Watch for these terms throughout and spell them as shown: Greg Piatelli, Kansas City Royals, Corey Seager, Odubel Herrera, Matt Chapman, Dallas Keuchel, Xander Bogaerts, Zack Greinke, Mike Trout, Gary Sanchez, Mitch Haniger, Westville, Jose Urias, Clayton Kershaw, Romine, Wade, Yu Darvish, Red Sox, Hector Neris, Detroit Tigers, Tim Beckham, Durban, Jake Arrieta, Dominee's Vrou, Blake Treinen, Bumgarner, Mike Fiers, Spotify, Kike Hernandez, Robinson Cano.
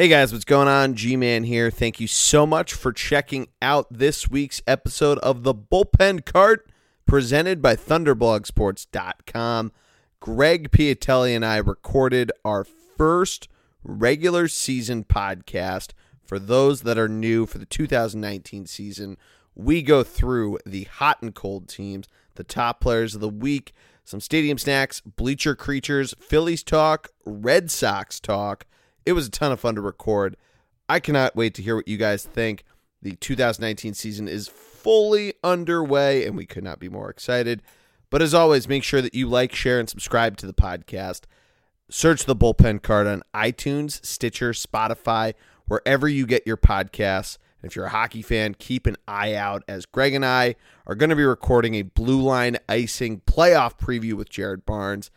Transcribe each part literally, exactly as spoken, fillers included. Hey guys, what's going on? G-Man here. Thank you so much for checking out this week's episode of The Bullpen Cart, presented by Thunder Blog Sports dot com. Greg Piatelli and I recorded our first regular season podcast. For those that are new for the two thousand nineteen season, we go through the hot and cold teams, the top players of the week, some stadium snacks, bleacher creatures, Phillies talk, Red Sox talk. It was a ton of fun to record. I cannot wait to hear what you guys think. The two thousand nineteen season is fully underway, and we could not be more excited. But as always, make sure that you like, share, and subscribe to the podcast. Search The Bullpen Cart on iTunes, Stitcher, Spotify, wherever you get your podcasts. If you're a hockey fan, keep an eye out as Greg and I are going to be recording a Blue Line Icing playoff preview with Jared Barnes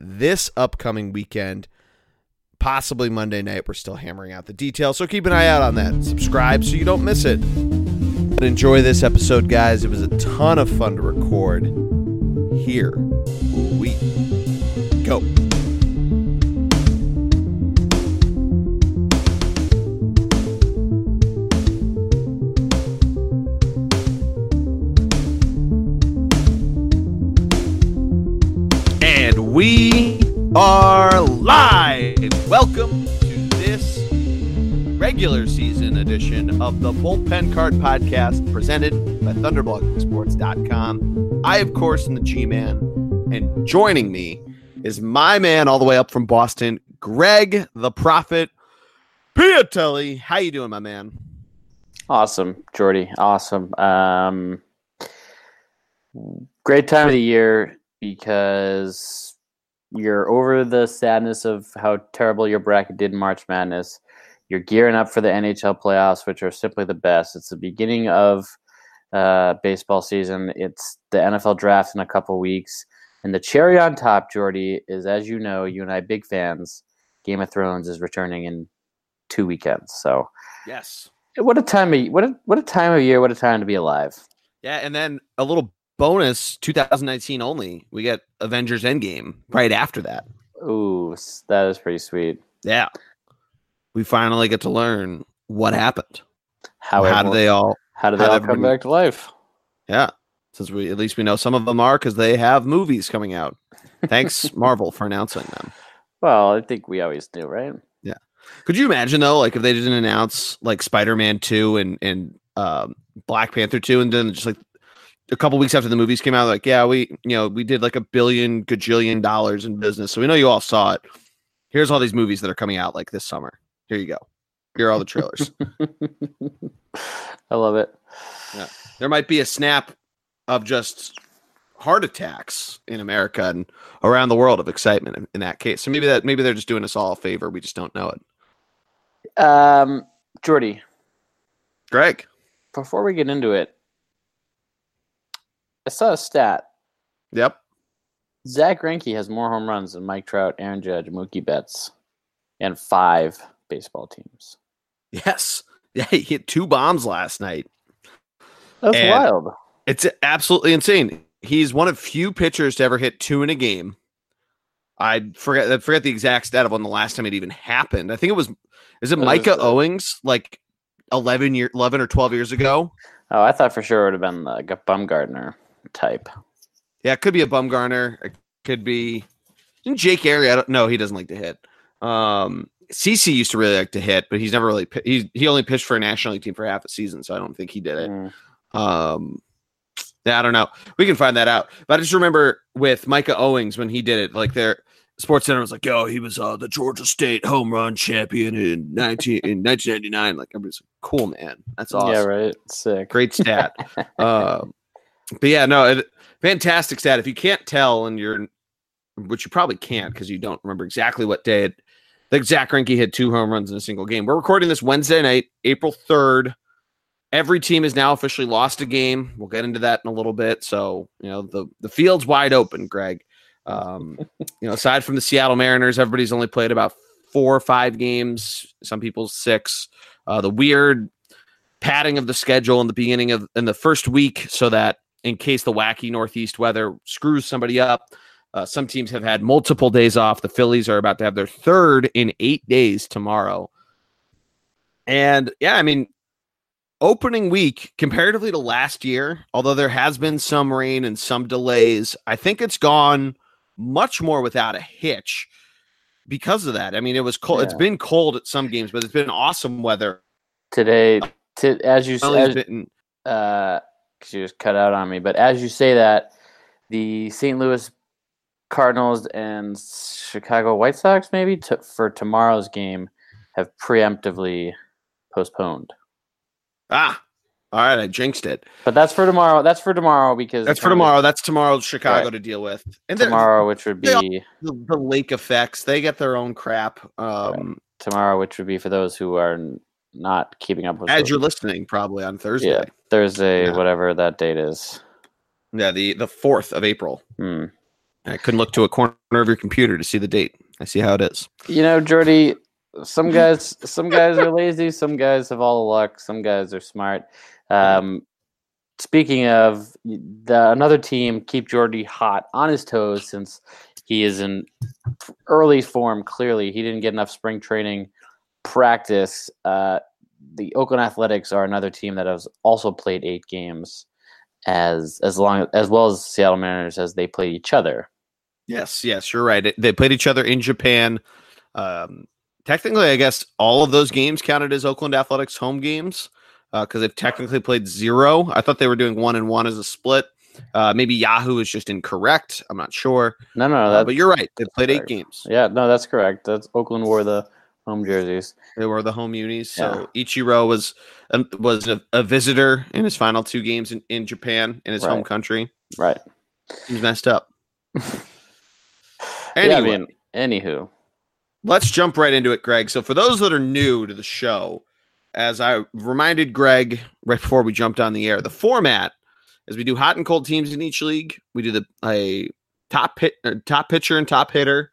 this upcoming weekend, possibly Monday night. We're still hammering out the details, so keep an eye out on that. Subscribe so you don't miss it. But enjoy this episode, guys. It was a ton of fun to record. Here we go. We are live. Welcome to this regular season edition of the Bullpen Cart Podcast, presented by Thunder Blog Sports dot com. I, of course, am the G-Man, and joining me is my man all the way up from Boston, Greg the Prophet Piatelli. How you doing, my man? Awesome, Jordy. Awesome. Um, great time of the year because you're over the sadness of how terrible your bracket did in March Madness. You're gearing up for the N H L playoffs, which are simply the best. It's the beginning of uh, baseball season. It's the N F L draft in a couple weeks. And the cherry on top, Jordy, is, as you know, you and I big fans, Game of Thrones is returning in two weekends. So yes, what a time of what a, what a time of year, what a time to be alive. Yeah, and then a little bonus, two thousand nineteen only. We get Avengers Endgame right after that. Ooh, that is pretty sweet. Yeah. We finally get to learn what happened. How, how do they all How do they how all come back to life? Yeah. Since we at least we know some of them are because they have movies coming out. Thanks, Marvel, for announcing them. Well, I think we always do, right? Yeah. Could you imagine though, like if they didn't announce like Spider-Man two and, and um Black Panther two and then just like a couple weeks after the movies came out, like, yeah, we, you know, we did like a billion gajillion dollars in business. So we know you all saw it. Here's all these movies that are coming out like this summer. Here you go. Here are all the trailers. I love it. Yeah. There might be a snap of just heart attacks in America and around the world of excitement in, in that case. So maybe that, maybe they're just doing us all a favor. We just don't know it. Um, Jordy. Greg. Before we get into it, I saw a stat. Yep. Zack Greinke has more home runs than Mike Trout, Aaron Judge, Mookie Betts, and five baseball teams. Yes. Yeah, he hit two bombs last night. That's and wild. It's absolutely insane. He's one of few pitchers to ever hit two in a game. I forget I forget the exact stat of when the last time it even happened. I think it was is it what Micah Owings like eleven year eleven or twelve years ago? Oh, I thought for sure it would have been like a Bumgarner type. Yeah, it could be a Bumgarner. It could be Jake Arrieta. No, he doesn't like to hit. Um, C C used to really like to hit, but he's never really. He he only pitched for a National League team for half a season, so I don't think he did it. Mm. Um, yeah, I don't know. We can find that out. But I just remember with Micah Owings when he did it, like their Sports Center was like, "Yo, he was uh, the Georgia State home run champion in nineteen in nineteen ninety nine. Like everybody's like, "Cool, man, that's awesome." Yeah, right. Sick. Great stat. um, But yeah, no, it, fantastic stat. If you can't tell, and you're, which you probably can't because you don't remember exactly what day it, like Zack Greinke hit two home runs in a single game. We're recording this Wednesday night, April third. Every team has now officially lost a game. We'll get into that in a little bit. So, you know, the, the field's wide open, Greg. Um, you know, aside from the Seattle Mariners, everybody's only played about four or five games, some people six. Uh, the weird padding of the schedule in the beginning of in the first week so that in case the wacky Northeast weather screws somebody up. Uh, some teams have had multiple days off. The Phillies are about to have their third in eight days tomorrow. And yeah, I mean, opening week comparatively to last year, although there has been some rain and some delays, I think it's gone much more without a hitch because of that. I mean, it was cold. Yeah. It's been cold at some games, but it's been awesome weather today. To, as you said, uh, she just cut out on me, but as you say that, the Saint Louis Cardinals and Chicago White Sox, maybe t- for tomorrow's game, have preemptively postponed. Ah, all right, I jinxed it. But that's for tomorrow. That's for tomorrow because that's for tomorrow. Of, that's tomorrow's Chicago right. to deal with. And tomorrow, which would be the, the lake effects, they get their own crap. Um, right. Tomorrow, which would be for those who are not keeping up with as those. You're listening, probably on Thursday. Yeah, Thursday, yeah. Whatever that date is. Yeah, the the fourth of April. Hmm. I couldn't look to a corner of your computer to see the date. I see how it is. You know, Jordy, some guys some guys are lazy, some guys have all the luck, some guys are smart. Um, speaking of, the, another team keep Jordy hot on his toes since he is in early form, clearly. He didn't get enough spring training practice. Uh, the Oakland Athletics are another team that has also played eight games as as long as well as Seattle Mariners as they played each other. Yes, yes, you're right. They played each other in Japan. Um, technically, I guess all of those games counted as Oakland Athletics home games because uh, they've technically played zero. I thought they were doing one and one as a split. Uh, maybe Yahoo is just incorrect. I'm not sure. No, no, that's, uh, but you're right. They played eight games. Yeah, no, that's correct. That's Oakland wore the home jerseys. They were the home unis. So yeah. Ichiro was um, was a, a visitor in his final two games in, in Japan, in his right. home country. Right. He's messed up. Anyway, yeah, I mean, anywho. Let's jump right into it, Greg. So for those that are new to the show, as I reminded Greg right before we jumped on the air, the format is we do hot and cold teams in each league. We do the a top hit, top pitcher and top hitter.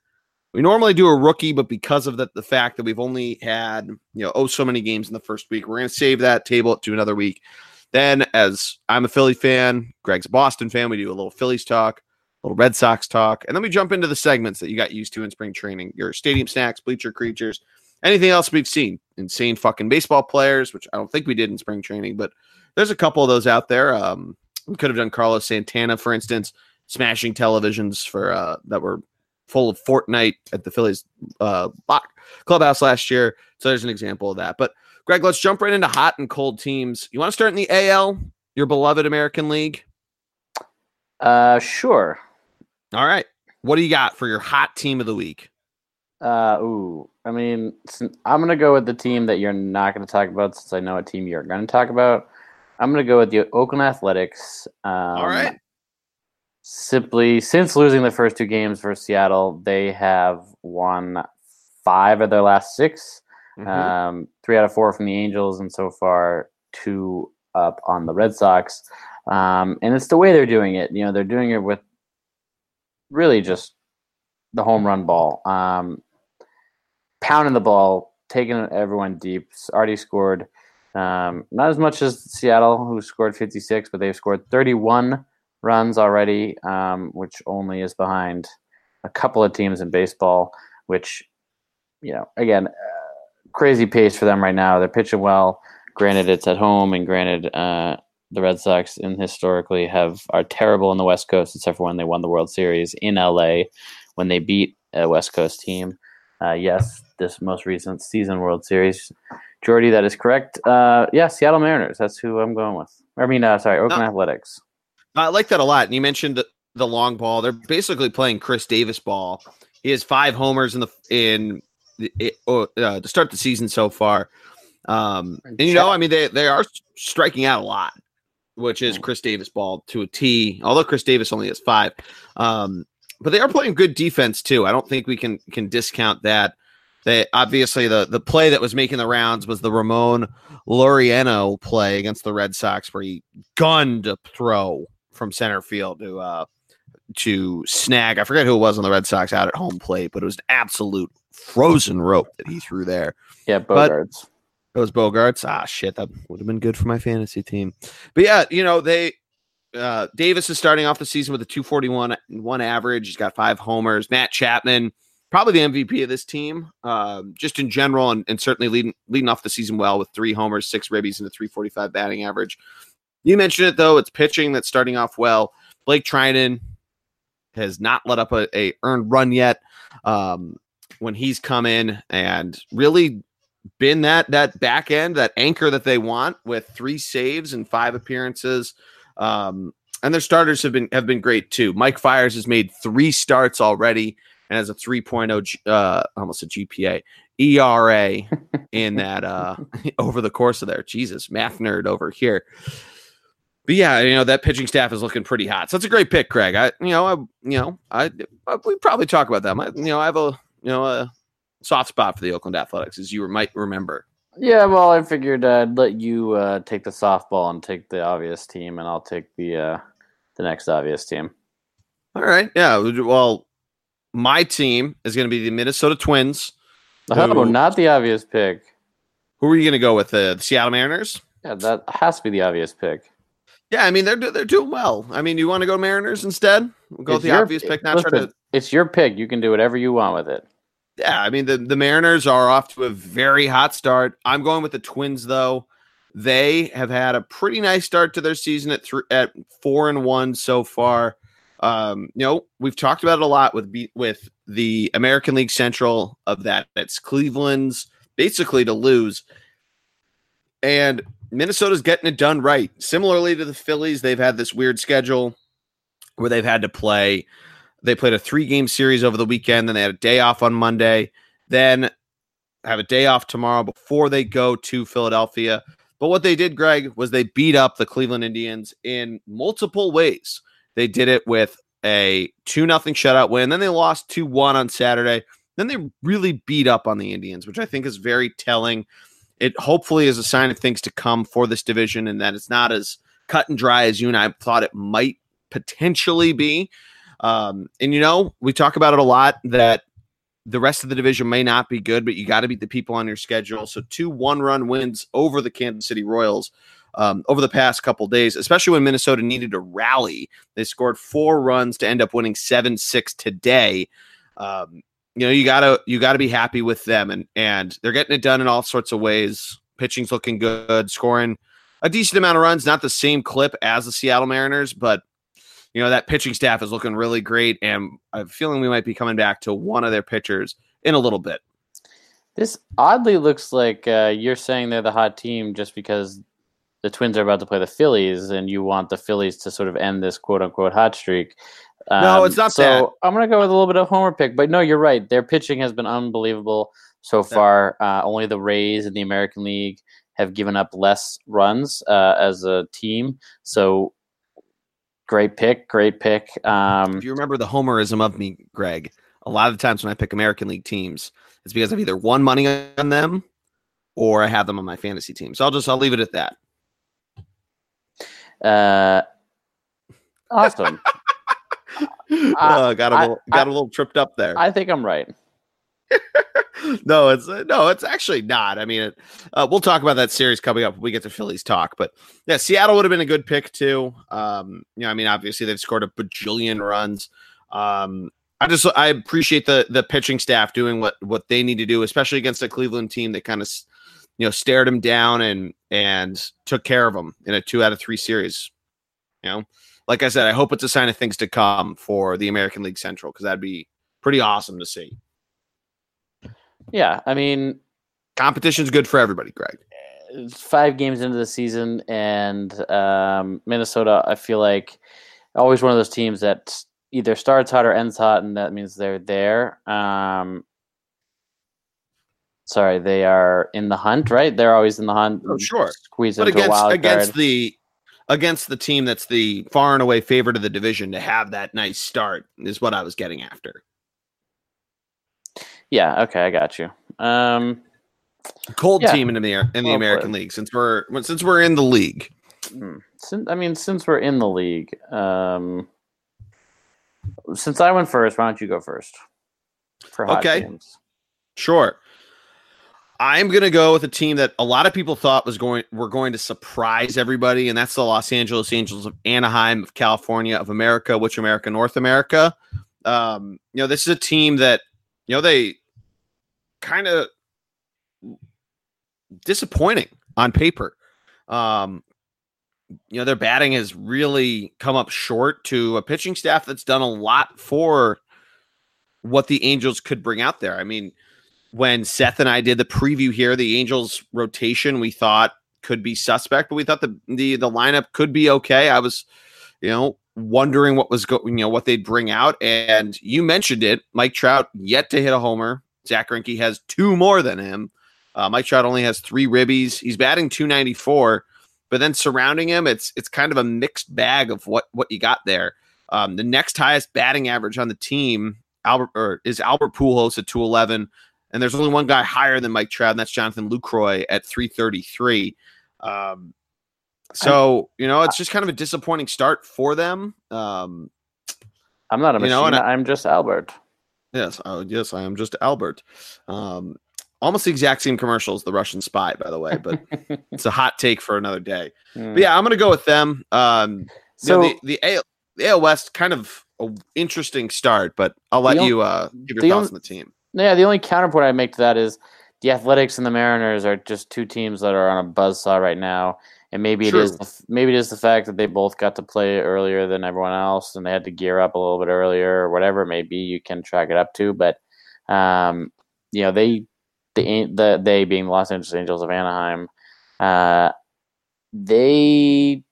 We normally do a rookie, but because of the, the fact that we've only had, you know, oh, so many games in the first week, we're going to save that, table it to another week. Then, as I'm a Philly fan, Greg's a Boston fan, we do a little Phillies talk, a little Red Sox talk, and then we jump into the segments that you got used to in spring training, your stadium snacks, bleacher creatures, anything else we've seen. Insane fucking baseball players, which I don't think we did in spring training, but there's a couple of those out there. Um, we could have done Carlos Santana, for instance, smashing televisions for uh, that were full of Fortnite at the Phillies uh, clubhouse last year. So there's an example of that. But Greg, let's jump right into hot and cold teams. You want to start in the A L, your beloved American League? Uh, sure. All right. What do you got for your hot team of the week? Uh, ooh, I mean, I'm going to go with the team that you're not going to talk about since I know a team you're going to talk about. I'm going to go with the Oakland Athletics. Um, All right. Simply, since losing the first two games for Seattle, they have won five of their last six. Mm-hmm. Um, three out of four from the Angels, and so far two up on the Red Sox. Um, and it's the way they're doing it. You know, they're doing it with really just the home run ball, um, pounding the ball, taking everyone deep. Already scored um, not as much as Seattle, who scored fifty-six, but they've scored thirty-one. Runs already, um, which only is behind a couple of teams in baseball, which, you know, again, uh, crazy pace for them right now. They're pitching well. Granted, it's at home, and granted, uh, the Red Sox in historically have are terrible on the West Coast, except for when they won the World Series in L A when they beat a West Coast team. Uh, yes, this most recent season World Series. Jordy, that is correct. Uh, yeah, Seattle Mariners. That's who I'm going with. I mean, uh, sorry, Oakland no. Athletics. I like that a lot. And you mentioned the, the long ball. They're basically playing Chris Davis ball. He has five homers in the in the, uh, to start the season so far. Um, and, you know, I mean, they, they are striking out a lot, which is Chris Davis ball to a T, although Chris Davis only has five. Um, but they are playing good defense, too. I don't think we can can discount that. They obviously, the, the play that was making the rounds was the Ramon Laureano play against the Red Sox where he gunned a throw from center field to uh, to snag. I forget who it was on the Red Sox out at home plate, but it was an absolute frozen rope that he threw there. Yeah, Bogaerts. It was Bogaerts. Ah, shit, that would have been good for my fantasy team. But yeah, you know, they uh, Davis is starting off the season with a two forty-one average. He's got five homers. Matt Chapman probably the M V P of this team, um, just in general, and, and certainly leading leading off the season well with three homers, six ribbies, and a three forty-five batting average. You mentioned it, though. It's pitching that's starting off well. Blake Treinen has not let up a, a earned run yet um, when he's come in and really been that that back end, that anchor that they want, with three saves and five appearances. Um, and their starters have been have been great, too. Mike Fiers has made three starts already and has a three point oh, uh, almost a G P A, E R A in that uh, over the course of their Jesus, math nerd over here. But yeah, you know, that pitching staff is looking pretty hot. So it's a great pick, Craig. I, you know, I, you know, I, I we probably talk about them. I, you know, I have a, you know, a soft spot for the Oakland Athletics, as you might remember. Yeah, well, I figured I'd let you uh, take the softball and take the obvious team, and I'll take the uh, the next obvious team. All right. Yeah. Well, my team is going to be the Minnesota Twins. Oh, who, not the obvious pick. Who are you going to go with? Uh, the Seattle Mariners? Yeah, that has to be the obvious pick. Yeah, I mean, they're they're doing well. I mean, you want to go Mariners instead? We'll go it's with the your, obvious pick. Not listen, try to. It's your pick. You can do whatever you want with it. Yeah, I mean, the, the Mariners are off to a very hot start. I'm going with the Twins, though. They have had a pretty nice start to their season at th- at four and one so far. Um, you know, we've talked about it a lot with with the American League Central of that. That's Cleveland's basically to lose. And Minnesota's getting it done right. Similarly to the Phillies, they've had this weird schedule where they've had to play. They played a three-game series over the weekend, then they had a day off on Monday, then have a day off tomorrow before they go to Philadelphia. But what they did, Greg, was they beat up the Cleveland Indians in multiple ways. They did it with a two nothing shutout win, then they lost two one on Saturday. Then they really beat up on the Indians, which I think is very telling. It hopefully is a sign of things to come for this division, and that it's not as cut and dry as you and I thought it might potentially be. Um, and, you know, we talk about it a lot that the rest of the division may not be good, but you got to beat the people on your schedule. So two one-run wins over the Kansas City Royals um, over the past couple days, especially when Minnesota needed to rally. They scored four runs to end up winning seven six today. Um You know, you gotta you gotta be happy with them, and and they're getting it done in all sorts of ways. Pitching's looking good, scoring a decent amount of runs, not the same clip as the Seattle Mariners, but you know, that pitching staff is looking really great, and I'm feeling we might be coming back to one of their pitchers in a little bit. This oddly looks like uh, you're saying they're the hot team just because the Twins are about to play the Phillies, and you want the Phillies to sort of end this quote unquote hot streak. Um, no, it's not so that. I'm going to go with a little bit of homer pick, but no, you're right. Their pitching has been unbelievable so far. Uh, only the Rays in the American League have given up less runs uh, as a team. So great pick, great pick. Um, if you remember the homerism of me, Greg, a lot of the times when I pick American League teams, it's because I've either won money on them or I have them on my fantasy team. So I'll just, I'll leave it at that. Uh, awesome. Uh, got a I, little, got I, a little tripped up there. I think I'm right. no, it's uh, no, it's actually not. I mean, it, uh, we'll talk about that series coming up when we get to Phillies talk. But yeah, Seattle would have been a good pick too. Um, you know, I mean, obviously they've scored a bajillion runs. Um, I just I appreciate the the pitching staff doing what what they need to do, especially against a Cleveland team that kind of you know stared them down and and took care of them in a two out of three series. You know. Like I said, I hope it's a sign of things to come for the American League Central because that'd be pretty awesome to see. Yeah, I mean... Competition's good for everybody, Greg. It's five games into the season, and um, Minnesota, I feel like, always one of those teams that either starts hot or ends hot, and that means they're there. Um, sorry, they are in the hunt, right? They're always in the hunt. Oh, sure. Squeeze but into against, a wild against card. the... Against the team that's the far and away favorite of the division to have that nice start is what I was getting after. Yeah. Okay. I got you. Um, Cold yeah. team in the, in the well American played. League since we're, since we're in the league. Since, I mean, since we're in the league, um, since I went first, why don't you go first? For hot okay. Teams? Sure. I'm going to go with a team that a lot of people thought was going were going to surprise everybody, and that's the Los Angeles Angels of Anaheim, of California, of America, which America, North America. Um, you know, this is a team that you know, they kind of disappointing on paper. Um, you know, their batting has really come up short to a pitching staff that's done a lot for what the Angels could bring out there. I mean, when Seth and I did the preview here, the Angels rotation we thought could be suspect, but we thought the the, the lineup could be okay. I was, you know, wondering what was going, you know, what they'd bring out. And you mentioned it, Mike Trout yet to hit a homer. Zack Greinke has two more than him. Uh, Mike Trout only has three ribbies. He's batting two ninety-four, but then surrounding him, it's it's kind of a mixed bag of what what you got there. Um, the next highest batting average on the team, Albert or is Albert Pujols at two eleven, and there's only one guy higher than Mike Trout, and that's Jonathan Lucroy at three thirty-three. Um, so you know, it's just kind of a disappointing start for them. Um, I'm not a machine. You know, and I, I'm just Albert. Yes, oh yes, I am just Albert. Um, almost the exact same commercial as the Russian Spy, by the way, but it's a hot take for another day. Mm. But yeah, I'm going to go with them. Um, so you know, the the A L, the A L West, kind of an interesting start, but I'll let you uh, give your thoughts on the team. Yeah, the only counterpoint I make to that is the Athletics and the Mariners are just two teams that are on a buzzsaw right now, and maybe it True. is the, maybe it is the fact that they both got to play earlier than everyone else, and they had to gear up a little bit earlier, or whatever it may be. You can track it up to, but um, you know they the the they being the Los Angeles Angels of Anaheim, uh, they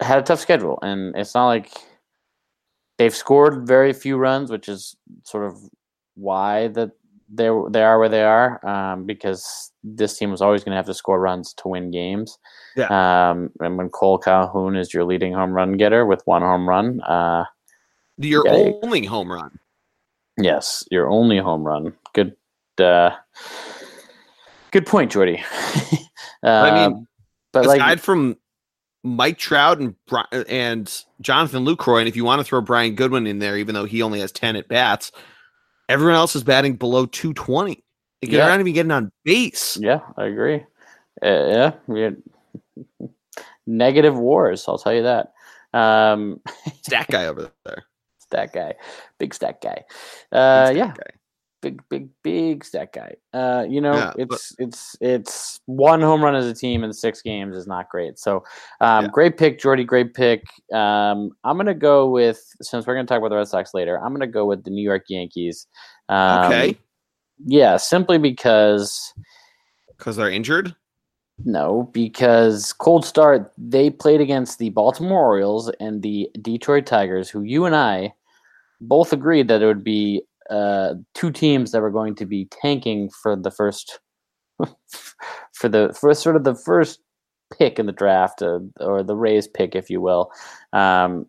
had a tough schedule, and it's not like they've scored very few runs, which is sort of why that they they are where they are, um, because this team was always going to have to score runs to win games. Yeah. Um, and when Cole Calhoun is your leading home run getter with one home run, uh, your yeah, only home run. Yes, your only home run. Good, uh, good point, Jordy. um, I mean, but aside like, from Mike Trout and and Jonathan Lucroy, and if you want to throw Brian Goodwin in there, even though he only has ten at bats. Everyone else is batting below two twenty. They're yeah. not even getting on base. Yeah, I agree. Uh, yeah, negative wars. I'll tell you that. Um, stack guy over there. Stack guy, big stack guy. Uh, big stack yeah, guy. big, big, big stack guy. Uh, you know, yeah, it's but- it's it's one home run as a team in six games is not great. So, um, yeah. great pick, Jordy. Great pick. Um, I'm gonna go with, since we're gonna talk about the Red Sox later, I'm gonna go with the New York Yankees. Um, okay. Yeah, simply because because they're injured? No, because cold start, they played against the Baltimore Orioles and the Detroit Tigers, who you and I both agreed that it would be uh, two teams that were going to be tanking for the first for the for sort of the first pick in the draft, uh, or the Rays pick, if you will. Um,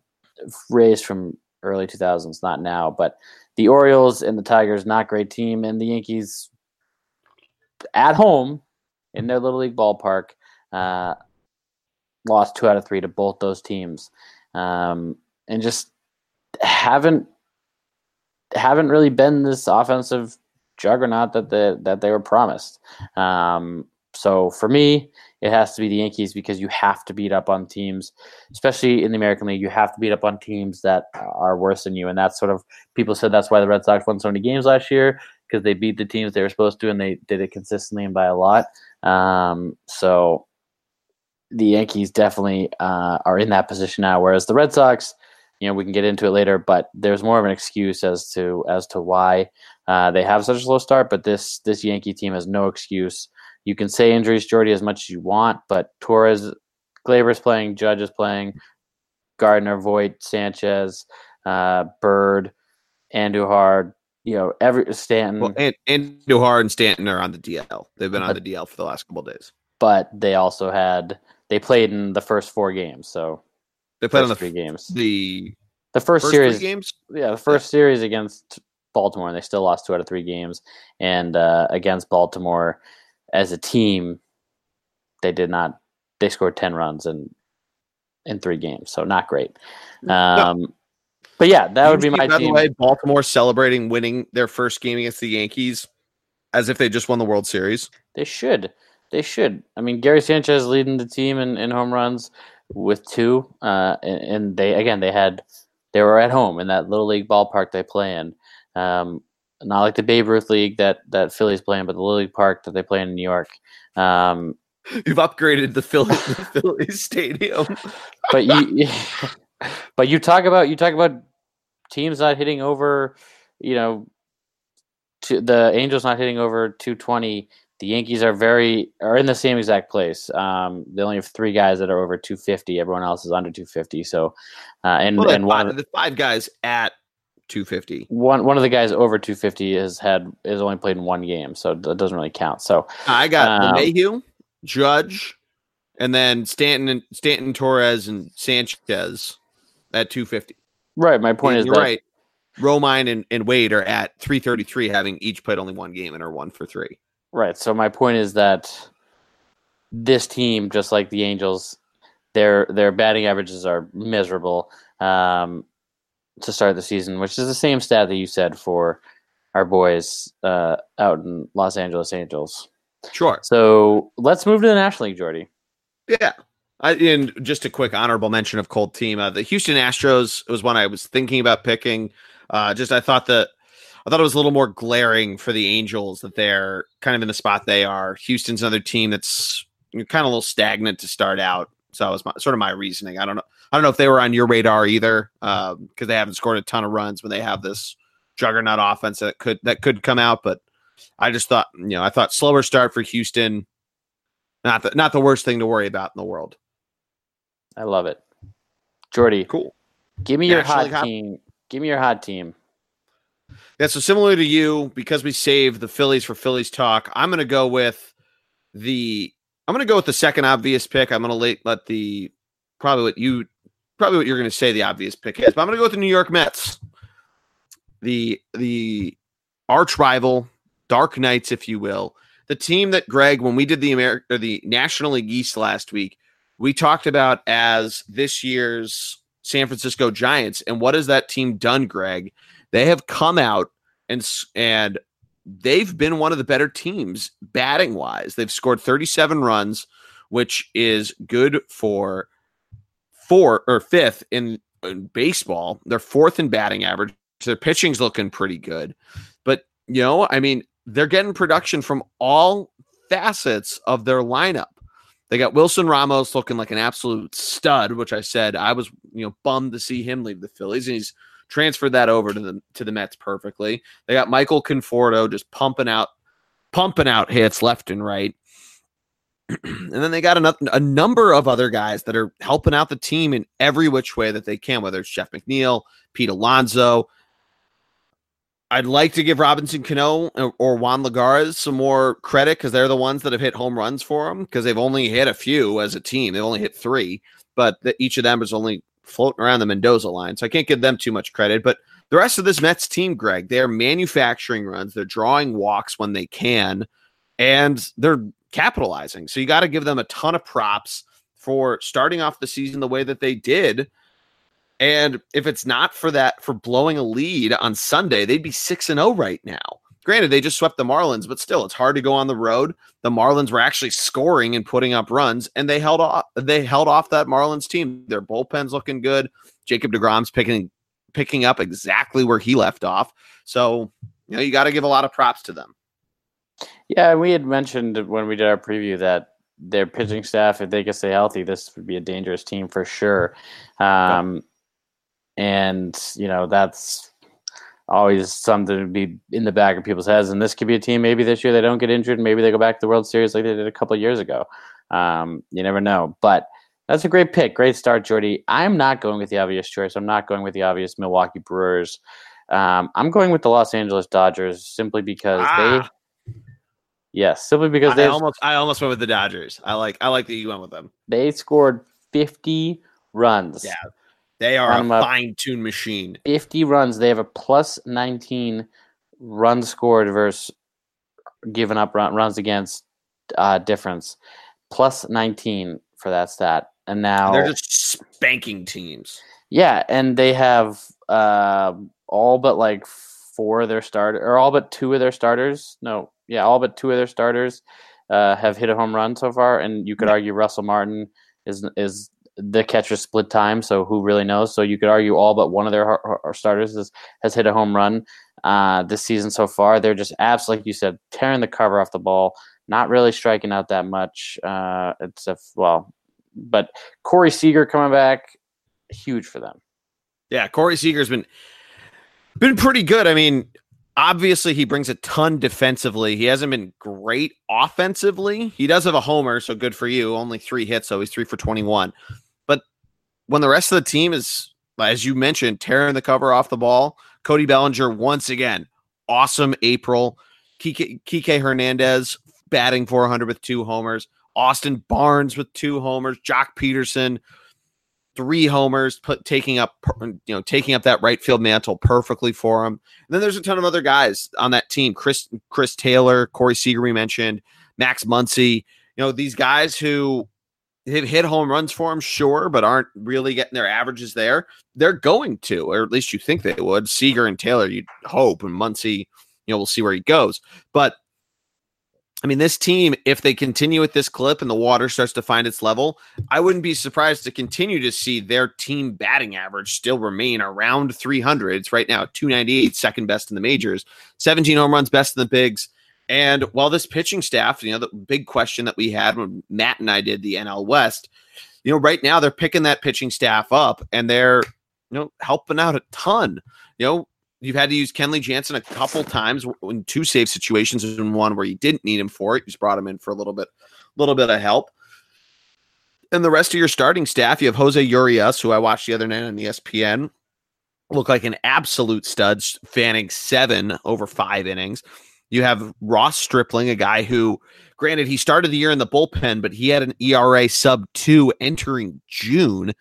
Rays from early two thousands, not now, but the Orioles and the Tigers, not great team, and the Yankees at home in their Little League ballpark uh, lost two out of three to both those teams, um, and just haven't haven't really been this offensive juggernaut that the that they were promised. Um, so for me, it has to be the Yankees, because you have to beat up on teams, especially in the American League. You have to beat up on teams that are worse than you. And that's sort of, people said that's why the Red Sox won so many games last year, because they beat the teams they were supposed to, and they did it consistently and by a lot. Um, so the Yankees definitely uh, are in that position now, whereas the Red Sox, you know, we can get into it later, but there's more of an excuse as to as to why uh, they have such a slow start. But this this Yankee team has no excuse. You can say injuries, Jordy, as much as you want, but Torres, Glaber's playing, Judge is playing, Gardner, Voit, Sanchez, uh, Bird, Andujar, you know, every Stanton. Well, and Andujar and Stanton are on the D L. They've been on but, the D L for the last couple of days. But they also had they played in the first four games, so they played on the three games. The the first, first series games, yeah, the first yeah. series against Baltimore, and they still lost two out of three games. And uh, against Baltimore, as a team, they did not. They scored ten runs in in three games, so not great. Um, no. But yeah, that you would be my by team. By the way, Baltimore celebrating winning their first game against the Yankees as if they just won the World Series. They should. They should. I mean, Gary Sanchez leading the team in, in home runs with two, uh, and, and they again they had they were at home in that Little League ballpark they play in. Um, not like the Babe Ruth League that, that Philly's playing, but the Little League Park that they play in New York. Um, You've upgraded the Philly, the Philly Stadium. But you, but you talk about you talk about teams not hitting over, you know, to, the Angels not hitting over two twenty. The Yankees are very are in the same exact place. Um, they only have three guys that are over two fifty. Everyone else is under two fifty. So, uh, and well, and five, one of the five guys at two fifty. One one of the guys over two fifty has had is only played in one game, so it doesn't really count. So I got um, Mayhew, Judge, and then Stanton and Stanton Torres and Sanchez at two fifty. Right. My point and is you're that, right. Romine and, and Wade are at three thirty-three, having each played only one game and are one for three. Right, so my point is that this team, just like the Angels, their their batting averages are miserable um, to start the season, which is the same stat that you said for our boys uh, out in Los Angeles Angels. Sure. So let's move to the National League, Jordy. Yeah, I, and just a quick honorable mention of cold team. Uh, the Houston Astros was one I was thinking about picking. Uh, just I thought that I thought it was a little more glaring for the Angels that they're kind of in the spot they are. Houston's another team that's kind of a little stagnant to start out. So that was my, sort of my reasoning. I don't know. I don't know if they were on your radar either, because um, they haven't scored a ton of runs when they have this juggernaut offense that could that could come out. But I just thought, you know, I thought slower start for Houston. Not the, not the worst thing to worry about in the world. I love it, Jordy. Cool. Give me your hot team. Give me your hot team. Yeah, so similar to you, because we saved the Phillies for Phillies talk, I'm going to go with the I'm going to go with the second obvious pick. I'm going to let the probably what you probably what you're going to say the obvious pick is, but I'm going to go with the New York Mets, the the arch rival, Dark Knights, if you will, the team that Greg, when we did the Ameri- or the National League East last week, we talked about as this year's San Francisco Giants, and what has that team done, Greg? They have come out and and they've been one of the better teams batting wise. They've scored thirty-seven runs, which is good for four or fifth in, in baseball. They're fourth in batting average. Their pitching's looking pretty good, but you know, I mean, they're getting production from all facets of their lineup. They got Wilson Ramos looking like an absolute stud, which I said I was, you know, bummed to see him leave the Phillies, and he's transferred that over to the to the Mets perfectly. They got Michael Conforto just pumping out, pumping out hits left and right, and then they got a, a number of other guys that are helping out the team in every which way that they can. Whether it's Jeff McNeil, Pete Alonso, I'd like to give Robinson Cano or, or Juan Lagares some more credit because they're the ones that have hit home runs for them. Because they've only hit a few as a team; they've only hit three, but the, each of them is only floating around the Mendoza line. So I can't give them too much credit, but the rest of this Mets team, Greg, they're manufacturing runs. They're drawing walks when they can, and they're capitalizing. So you got to give them a ton of props for starting off the season the way that they did. And if it's not for that, for blowing a lead on Sunday, they'd be six and oh right now. Granted, they just swept the Marlins, but still it's hard to go on the road. The Marlins were actually scoring and putting up runs, and they held off they held off that Marlins team. Their bullpen's looking good. Jacob deGrom's picking picking up exactly where he left off. So, you know, you got to give a lot of props to them. Yeah, we had mentioned when we did our preview that their pitching staff, if they could stay healthy, this would be a dangerous team for sure. Um, yeah. And, you know, that's always something to be in the back of people's heads. And this could be a team, maybe this year they don't get injured. Maybe they go back to the World Series like they did a couple of years ago. Um, you never know. But that's a great pick. Great start, Jordy. I'm not going with the obvious choice. I'm not going with the obvious Milwaukee Brewers. Um, I'm going with the Los Angeles Dodgers simply because ah. they – yes, simply because I they – almost, I almost went with the Dodgers. I like I like that you went with them. They scored fifty runs. Yeah. They are I'm a fine-tuned machine. fifty runs. They have a plus nineteen run scored versus given up run, runs against uh, difference. Plus nineteen for that stat. And now they're just spanking teams. Yeah, and they have uh, all but like four of their starters, or all but two of their starters. No, yeah, all but two of their starters uh, have hit a home run so far. And you could yeah. argue Russell Martin is is. The catcher split time, so who really knows? So you could argue all but one of their starters has, has hit a home run. uh, this season so far. They're just abs, like you said, tearing the cover off the ball, not really striking out that much. Uh, it's a, well, but Corey Seager coming back, huge for them. Yeah, Corey Seager's been been pretty good. I mean, obviously he brings a ton defensively. He hasn't been great offensively. He does have a homer, so good for you. Only three hits, so he's three for twenty-one. But when the rest of the team is, as you mentioned, tearing the cover off the ball, Cody Bellinger once again, awesome April. Kike, Kike Hernandez batting four hundred with two homers. Austin Barnes with two homers. Jock Peterson, three homers, put, taking up you know taking up that right field mantle perfectly for him. And then there's a ton of other guys on that team. Chris Chris Taylor, Corey Seager we mentioned, Max Muncy. You know, these guys who have hit home runs for him, sure, but aren't really getting their averages there. They're going to, or at least you think they would. Seager and Taylor, you'd hope, and Muncy, you know, we'll see where he goes. But I mean, this team, if they continue at this clip and the water starts to find its level, I wouldn't be surprised to continue to see their team batting average still remain around three hundred. It's right now two ninety-eight, second best in the majors, seventeen home runs, best in the bigs. And while this pitching staff, you know, the big question that we had when Matt and I did the N L West, you know, right now they're picking that pitching staff up and they're, you know, helping out a ton. You know, you've had to use Kenley Jansen a couple times in two save situations, and one where you didn't need him for it. You just brought him in for a little bit, little bit of help. And the rest of your starting staff, you have Jose Urias, who I watched the other night on E S P N, look like an absolute stud, fanning seven over five innings. You have Ross Stripling, a guy who, granted, he started the year in the bullpen, but he had an E R A sub two entering June.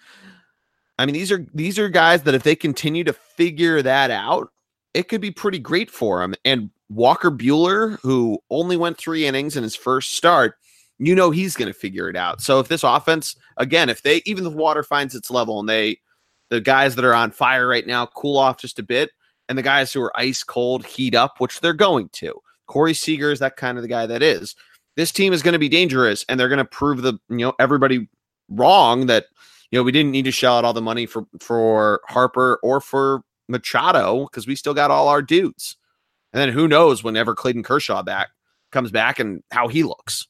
I mean, these are these are guys that if they continue to figure that out, it could be pretty great for them. And Walker Buehler, who only went three innings in his first start, you know he's going to figure it out. So if this offense, again, if they even the water finds its level and they the guys that are on fire right now cool off just a bit, and the guys who are ice cold heat up, which they're going to. Corey Seager is that kind of the guy that is. This team is going to be dangerous, and they're going to prove the you know everybody wrong that. You know, we didn't need to shell out all the money for, for Harper or for Machado because we still got all our dudes. And then who knows whenever Clayton Kershaw back comes back and how he looks.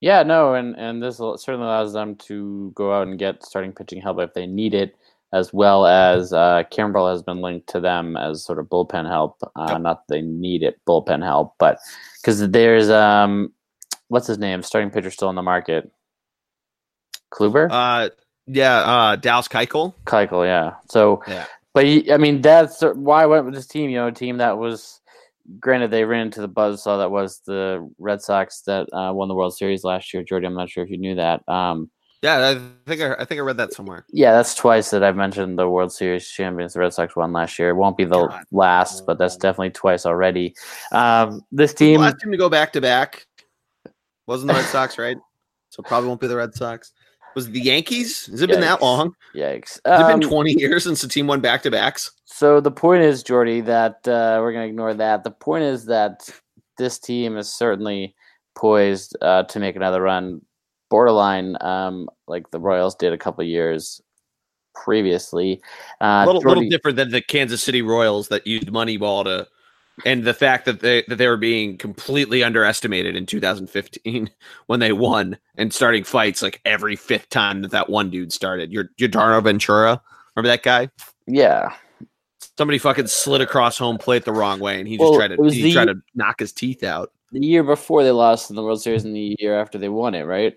Yeah, no, and, and this certainly allows them to go out and get starting pitching help if they need it, as well as uh, Kimbrel has been linked to them as sort of bullpen help. Uh, yep. Not that they need it, bullpen help, but because there's, um, what's his name, starting pitcher still in the market? Kluber? Uh Yeah, uh, Dallas Keuchel. Keuchel, yeah. So, yeah. But I mean, that's why I went with this team. You know, a team that was, granted, they ran into the buzzsaw that was the Red Sox that uh, won the World Series last year. Jordy, I'm not sure if you knew that. Um, yeah, I think I, I think I read that somewhere. Yeah, that's twice that I've mentioned the World Series champions. The Red Sox won last year. It won't be the God. last, but that's definitely twice already. Um, this team, the last team to go back to back, wasn't the Red Sox, right? So probably won't be the Red Sox. Was it the Yankees? Has it Yikes. been that long? Yikes. Um, Has it been twenty years since the team won back-to-backs? So the point is, Jordy, that uh, we're going to ignore that. The point is that this team is certainly poised uh, to make another run, borderline um, like the Royals did a couple years previously. Uh, a little, Jordy, little different than the Kansas City Royals that used Moneyball to and the fact that they that they were being completely underestimated in two thousand fifteen when they won and starting fights like every fifth time that that one dude started. Your your Darno Ventura, remember that guy? Yeah, somebody fucking slid across home plate the wrong way, and he well, just tried to he the, tried to knock his teeth out. The year before they lost in the World Series, and the year after they won it, right?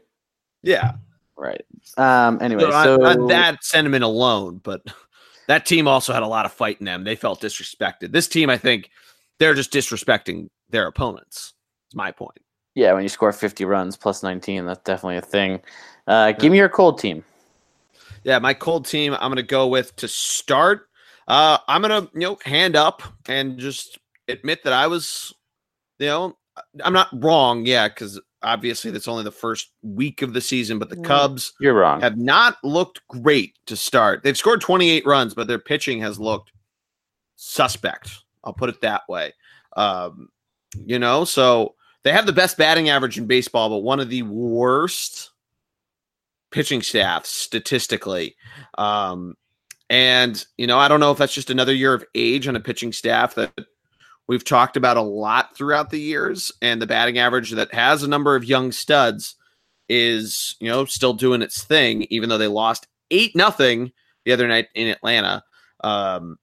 Yeah, right. Um. Anyway, so, on, so... on that sentiment alone, but that team also had a lot of fight in them. They felt disrespected. This team, I think. They're just disrespecting their opponents. It's my point. Yeah, when you score fifty runs plus nineteen, that's definitely a thing. Uh, give me your cold team. Yeah, my cold team I'm going to go with to start. Uh, I'm going to you know hand up and just admit that I was, you know, I'm not wrong. Yeah, because obviously that's only the first week of the season, but the Cubs You're wrong. have not looked great to start. They've scored twenty-eight runs, but their pitching has looked suspect. I'll put it that way. Um, you know, so they have the best batting average in baseball, but one of the worst pitching staffs statistically. Um, And, you know, I don't know if that's just another year of age on a pitching staff that we've talked about a lot throughout the years, and the batting average that has a number of young studs is, you know, still doing its thing, even though they lost eight nothing the other night in Atlanta. Um,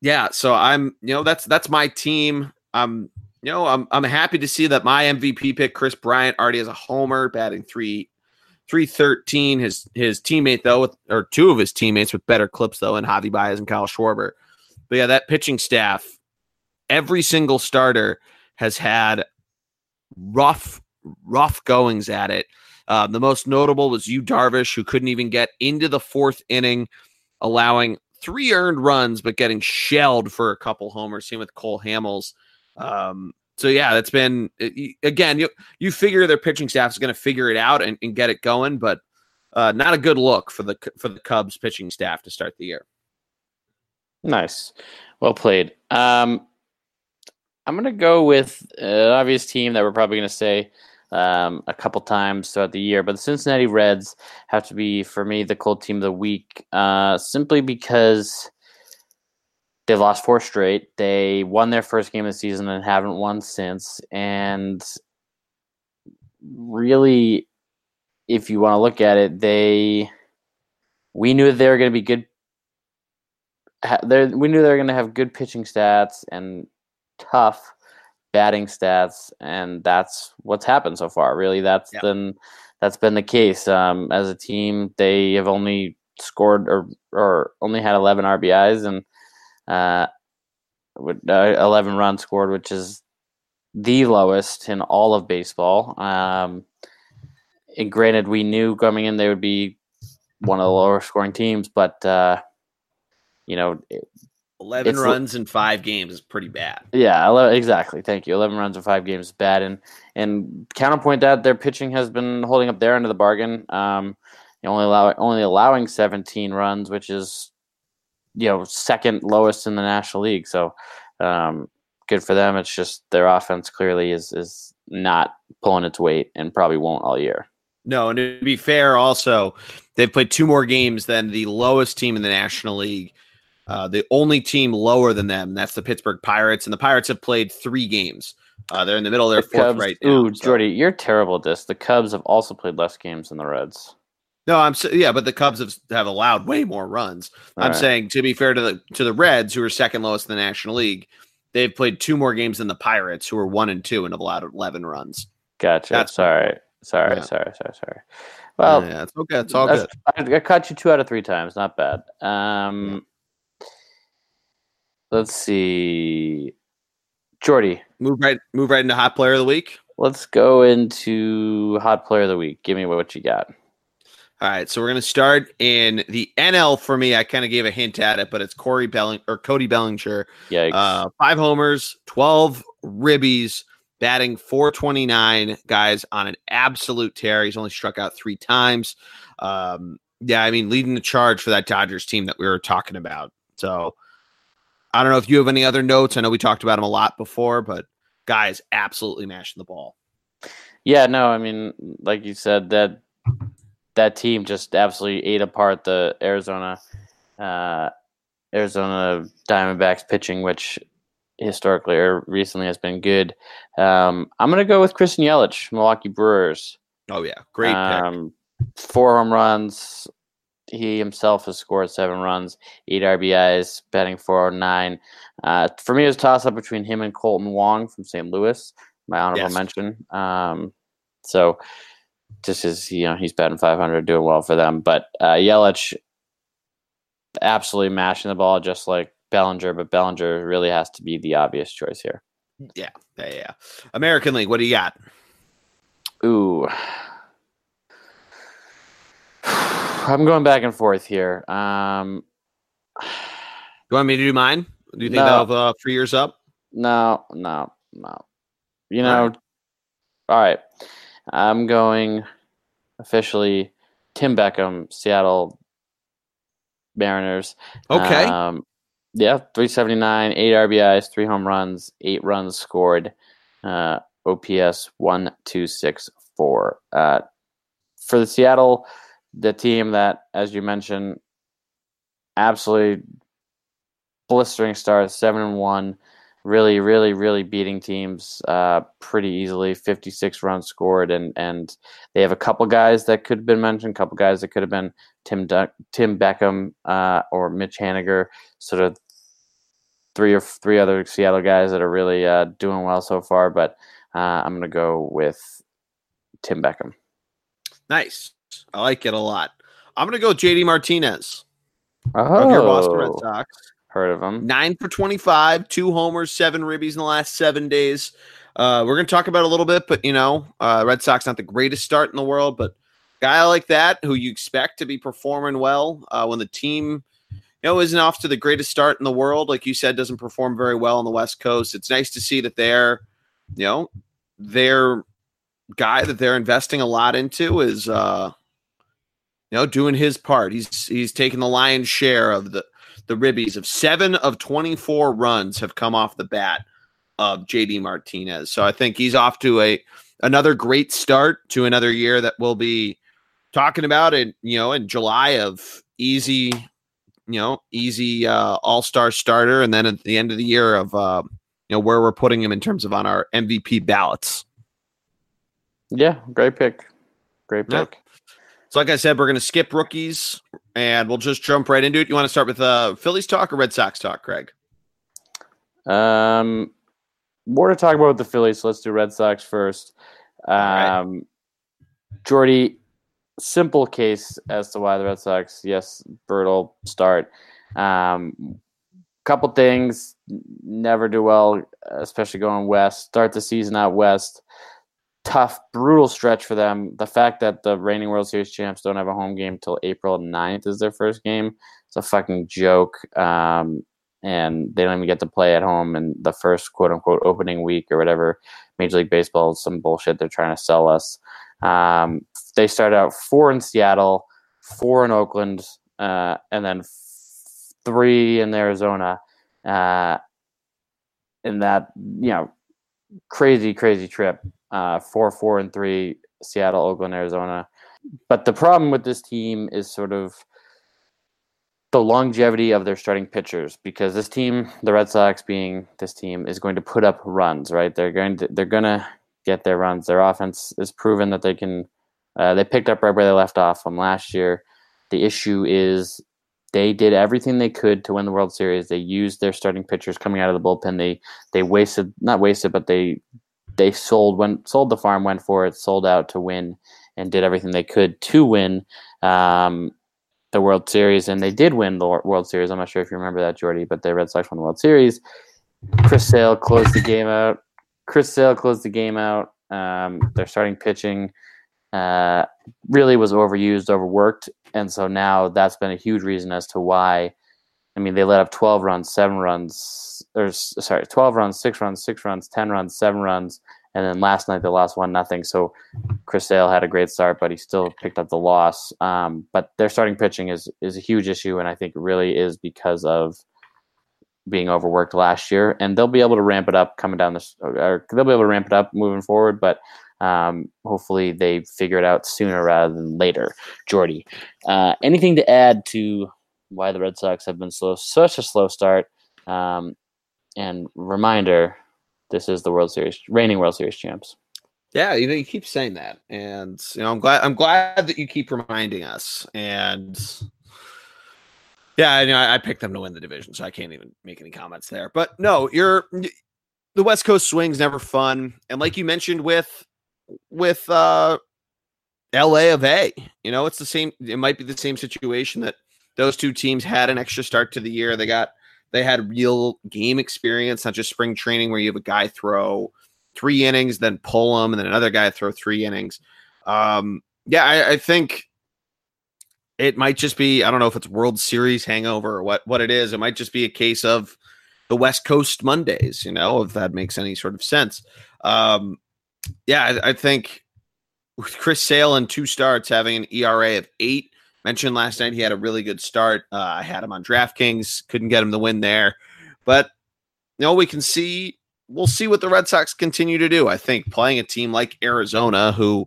yeah. So I'm, you know, that's, that's my team. I'm, you know, I'm, I'm happy to see that my M V P pick, Chris Bryant, already has a homer, batting three, three thirteen. His, his teammate though, with, or two of his teammates with better clips though, and Javi Baez and Kyle Schwarber. But yeah, that pitching staff, every single starter has had rough, rough goings at it. Uh, the most notable was Yu Darvish, who couldn't even get into the fourth inning, allowing three earned runs, but getting shelled for a couple homers. Same with Cole Hamels. Um, so, yeah, that's been, again, you you figure their pitching staff is going to figure it out and, and get it going, but uh, not a good look for the for the Cubs pitching staff to start the year. Nice. Well played. Um, I'm going to go with an obvious team that we're probably going to say um, a couple times throughout the year, but the Cincinnati Reds have to be, for me, the cold team of the week, uh, simply because they've lost four straight. They won their first game of the season and haven't won since. And really, if you want to look at it, they we knew they were going to be good. We knew they were going to have good pitching stats and tough batting stats, and that's what's happened so far. Really, that's yep. been that's been the case. Um, as a team, they have only scored or or only had eleven R B Is and uh, with, uh, eleven runs scored, which is the lowest in all of baseball. Um, and granted, we knew coming in they would be one of the lower scoring teams, but uh, you know. It, eleven it's, runs in five games is pretty bad. Yeah, exactly. Thank you. eleven runs in five games is bad. And and counterpoint that, their pitching has been holding up their end of the bargain. Um, only, allow, only allowing seventeen runs, which is, you know, second lowest in the National League. So um, good for them. It's just their offense clearly is, is not pulling its weight and probably won't all year. No, and to be fair also, they've played two more games than the lowest team in the National League. Uh, the only team lower than them, that's the Pittsburgh Pirates, and the Pirates have played three games. Uh, they're in the middle of their the fourth Cubs, right now. Ooh, so. Jordy, you're terrible at this. The Cubs have also played less games than the Reds. No, I'm yeah, but the Cubs have, have allowed way more runs. All I'm right. saying, to be fair to the to the Reds, who are second lowest in the National League, they've played two more games than the Pirates, who are one and two and have allowed eleven runs. Gotcha. That's sorry, sorry, yeah. sorry, sorry, sorry. Well, yeah, it's okay. It's all good. I, I caught you two out of three times. Not bad. Um. Yeah. Let's see, Jordy. Move right, move right into hot player of the week. Let's go into hot player of the week. Give me what you got. All right, so we're gonna start in the N L for me. I kind of gave a hint at it, but it's Corey Belling or Cody Bellinger. Yikes! Uh, five homers, twelve ribbies, batting four twenty-nine. Guys on an absolute tear. He's only struck out three times. Um, yeah, I mean leading the charge for that Dodgers team that we were talking about. So. I don't know if you have any other notes. I know we talked about him a lot before, but guy is absolutely mashing the ball. Yeah, no, I mean, like you said, that that team just absolutely ate apart the Arizona uh, Arizona Diamondbacks pitching, which historically or recently has been good. Um, I'm gonna go with Christian Yelich, Milwaukee Brewers. Oh yeah, great um, pick. Four home runs. He himself has scored seven runs, eight R B Is, batting four oh nine. Uh, for me, it was a toss-up between him and Colton Wong from Saint Louis, my honorable yes. mention. Um, so just as, you know, he's batting five hundred, doing well for them. But uh, Yelich absolutely mashing the ball just like Bellinger, but Bellinger really has to be the obvious choice here. Yeah, yeah, yeah. American League, what do you got? Ooh. I'm going back and forth here. Um, you want me to do mine? Do you think no. that'll have uh, three years up? No, no, no. You know, all right. all right. I'm going officially Tim Beckham, Seattle Mariners. Okay. Um, yeah, three seventy-nine, eight R B Is, three home runs, eight runs scored. Uh, O P S one two six four. Uh, for the Seattle... The team that, as you mentioned, absolutely blistering start, seven and one, really, really, really beating teams uh, pretty easily. fifty-six runs scored, and and they have a couple guys that could have been mentioned, a couple guys that could have been Tim Duck, Tim Beckham uh, or Mitch Haniger, sort of three or three other Seattle guys that are really uh, doing well so far. But uh, I'm going to go with Tim Beckham. Nice. I like it a lot. I'm going to go J D Martinez. Oh, your Boston Red Sox. Heard of him. nine for twenty-five, two homers, seven ribbies in the last seven days. Uh, we're going to talk about it a little bit, but, you know, uh, Red Sox not the greatest start in the world, but guy like that who you expect to be performing well uh, when the team, you know, isn't off to the greatest start in the world. Like you said, doesn't perform very well on the West Coast. It's nice to see that they're, you know, their guy that they're investing a lot into is, uh, you know, doing his part. He's he's taking the lion's share of the The ribbies of seven of twenty-four runs have come off the bat of J D Martinez. So I think he's off to a another great start to another year that we'll be talking about in, you know, in July of easy, you know, easy uh, all-star starter. And then at the end of the year of, uh, you know, where we're putting him in terms of on our M V P ballots. Yeah. Great pick. Great pick. Yeah. So like I said, we're going to skip rookies, and we'll just jump right into it. You want to start with uh, Phillies talk or Red Sox talk, Craig? Um, more to talk about with the Phillies, so let's do Red Sox first. Um, right. Jordy, simple case as to why the Red Sox, yes, Bertl start. Um, couple things, never do well, especially going west. Start the season out west. Tough, brutal stretch for them. The fact that the reigning World Series champs don't have a home game till April ninth is their first game. It's a fucking joke. Um, and they don't even get to play at home in the first quote-unquote opening week or whatever. Major League Baseball is some bullshit they're trying to sell us. Um, they started out four in Seattle, four in Oakland, uh, and then f- three in Arizona. Uh, and that, you know, crazy, crazy trip. Uh, four, four, and three, Seattle, Oakland, Arizona. But the problem with this team is sort of the longevity of their starting pitchers, because this team, the Red Sox being this team, is going to put up runs, right? They're going to they're going to get their runs. Their offense is proven that they can. Uh, they picked up right where they left off from last year. The issue is they did everything they could to win the World Series. They used their starting pitchers coming out of the bullpen. They they wasted not wasted, but they. They sold when sold the farm, went for it, sold out to win, and did everything they could to win um, the World Series. And they did win the World Series. I'm not sure if you remember that, Jordy, but the Red Sox won the World Series. Chris Sale closed the game out. Chris Sale closed the game out. Um, their starting pitching uh, really was overused, overworked. And so now that's been a huge reason as to why. I mean, they let up twelve runs, seven runs, or sorry, twelve runs, six runs, six runs, ten runs, seven runs, and then last night they lost one nothing. So Chris Sale had a great start, but he still picked up the loss. Um, but their starting pitching is is a huge issue, and I think it really is because of being overworked last year. And they'll be able to ramp it up coming down the, or they'll be able to ramp it up moving forward. But um, hopefully they figure it out sooner rather than later. Jordy, uh, anything to add to why the Red Sox have been slow, such a slow start? Um, and reminder, this is the World Series, reigning World Series champs. Yeah, you know, you keep saying that, and you know, I'm glad. I'm glad that you keep reminding us. And yeah, I, you know, I, I picked them to win the division, so I can't even make any comments there. But no, you're the West Coast swing's never fun, and like you mentioned with with uh, L A of A, you know, it's the same. It might be the same situation that those two teams had an extra start to the year. They got, they had real game experience, not just spring training where you have a guy throw three innings, then pull him, and then another guy throw three innings. Um, yeah, I, I think it might just be, I don't know if it's World Series hangover or what, what it is. It might just be a case of the West Coast Mondays, you know, if that makes any sort of sense. Um, yeah, I, I think with Chris Sale in two starts having an E R A of eight, mentioned last night he had a really good start. Uh, I had him on DraftKings, couldn't get him the win there. But, you know, we can see, we'll see what the Red Sox continue to do. I think playing a team like Arizona, who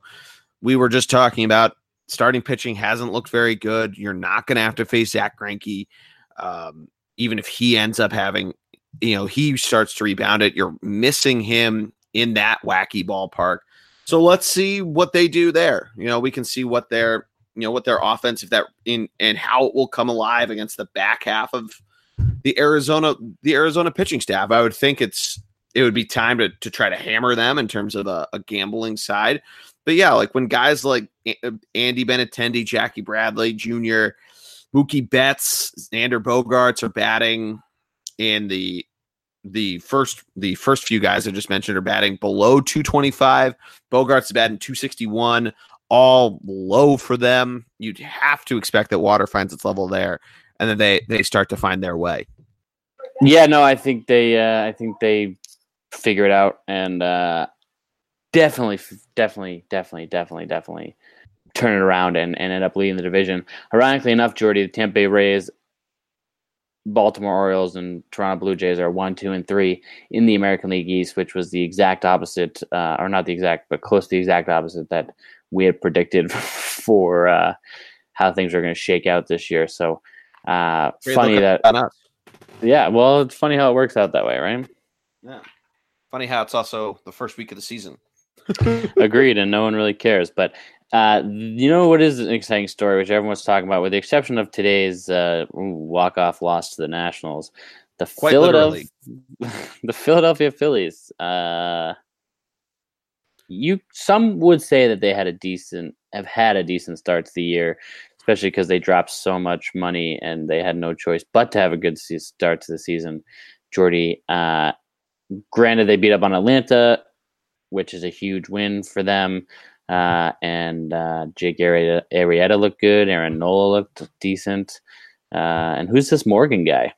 we were just talking about, starting pitching hasn't looked very good. You're not going to have to face Zack Greinke. um, even if he ends up having, you know, he starts to rebound it, you're missing him in that wacky ballpark. So let's see what they do there. You know, we can see what their, you know, what their offense, if that in and how it will come alive against the back half of the Arizona, the Arizona pitching staff. I would think it's, it would be time to to try to hammer them in terms of a, a gambling side. But yeah, like when guys like Andy Benintendi, Jackie Bradley Junior, Mookie Betts, Xander Bogaerts are batting, and the the first the first few guys I just mentioned are batting below two twenty-five. Bogaerts is batting two sixty-one, all low for them. You'd have to expect that water finds its level there, and then they they start to find their way. Yeah, no, I think they uh, I think they figure it out, and uh, definitely, definitely, definitely, definitely, definitely turn it around and, and end up leading the division. Ironically enough, Jordy, the Tampa Bay Rays, Baltimore Orioles, and Toronto Blue Jays are one, two, and three in the American League East, which was the exact opposite, uh, or not the exact, but close to the exact opposite that we had predicted for uh, how things are going to shake out this year. So uh, funny that, yeah. Well, it's funny how it works out that way, right? Yeah. Funny how it's also the first week of the season. Agreed, and no one really cares. But uh, you know what is an exciting story, which everyone's talking about, with the exception of today's uh, walk-off loss to the Nationals. The Philadelphia, the Philadelphia Phillies. Uh, you some would say that they had a decent, have had a decent start to the year, especially because they dropped so much money and they had no choice but to have a good se- start to the season. Jordy, uh, granted, they beat up on Atlanta, which is a huge win for them. Uh, and uh, Jake Arrieta, Arrieta looked good. Aaron Nola looked decent. Uh, and who's this Morgan guy?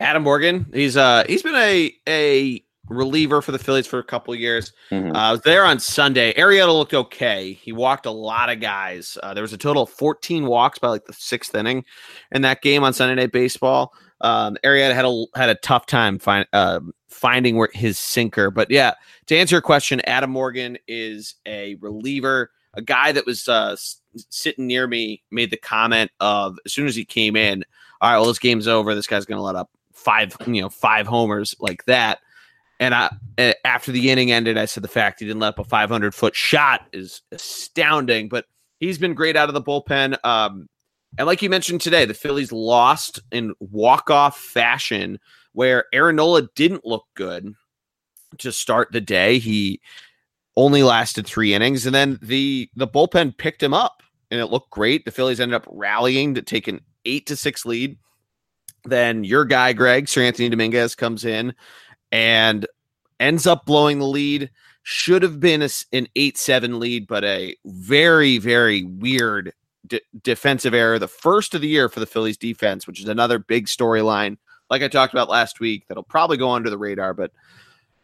Adam Morgan. He's uh he's been a a reliever for the Phillies for a couple of years. Mm-hmm. Uh, I was there on Sunday. Arrieta looked okay. He walked a lot of guys. Uh, there was a total of fourteen walks by like the sixth inning in that game on Sunday Night Baseball. Um, Arrieta had a had a tough time find, uh, finding where his sinker, but yeah, to answer your question, Adam Morgan is a reliever. A guy that was uh, s- sitting near me made the comment of, as soon as he came in, all right, well, this game's over. This guy's going to let up five, you know, five homers like that. And I, after the inning ended, I said the fact he didn't let up a five hundred foot shot is astounding. But he's been great out of the bullpen. Um, And like you mentioned today, the Phillies lost in walk-off fashion where Aaron Nola didn't look good to start the day. He only lasted three innings, and then the, the bullpen picked him up, and it looked great. The Phillies ended up rallying to take an eight to six lead. Then your guy, Greg, Sir Anthony Dominguez, comes in and ends up blowing the lead. Should have been a, an eight seven lead, but a very, very weird D- defensive error, the first of the year for the Phillies defense, which is another big storyline. Like I talked about last week, that'll probably go under the radar, but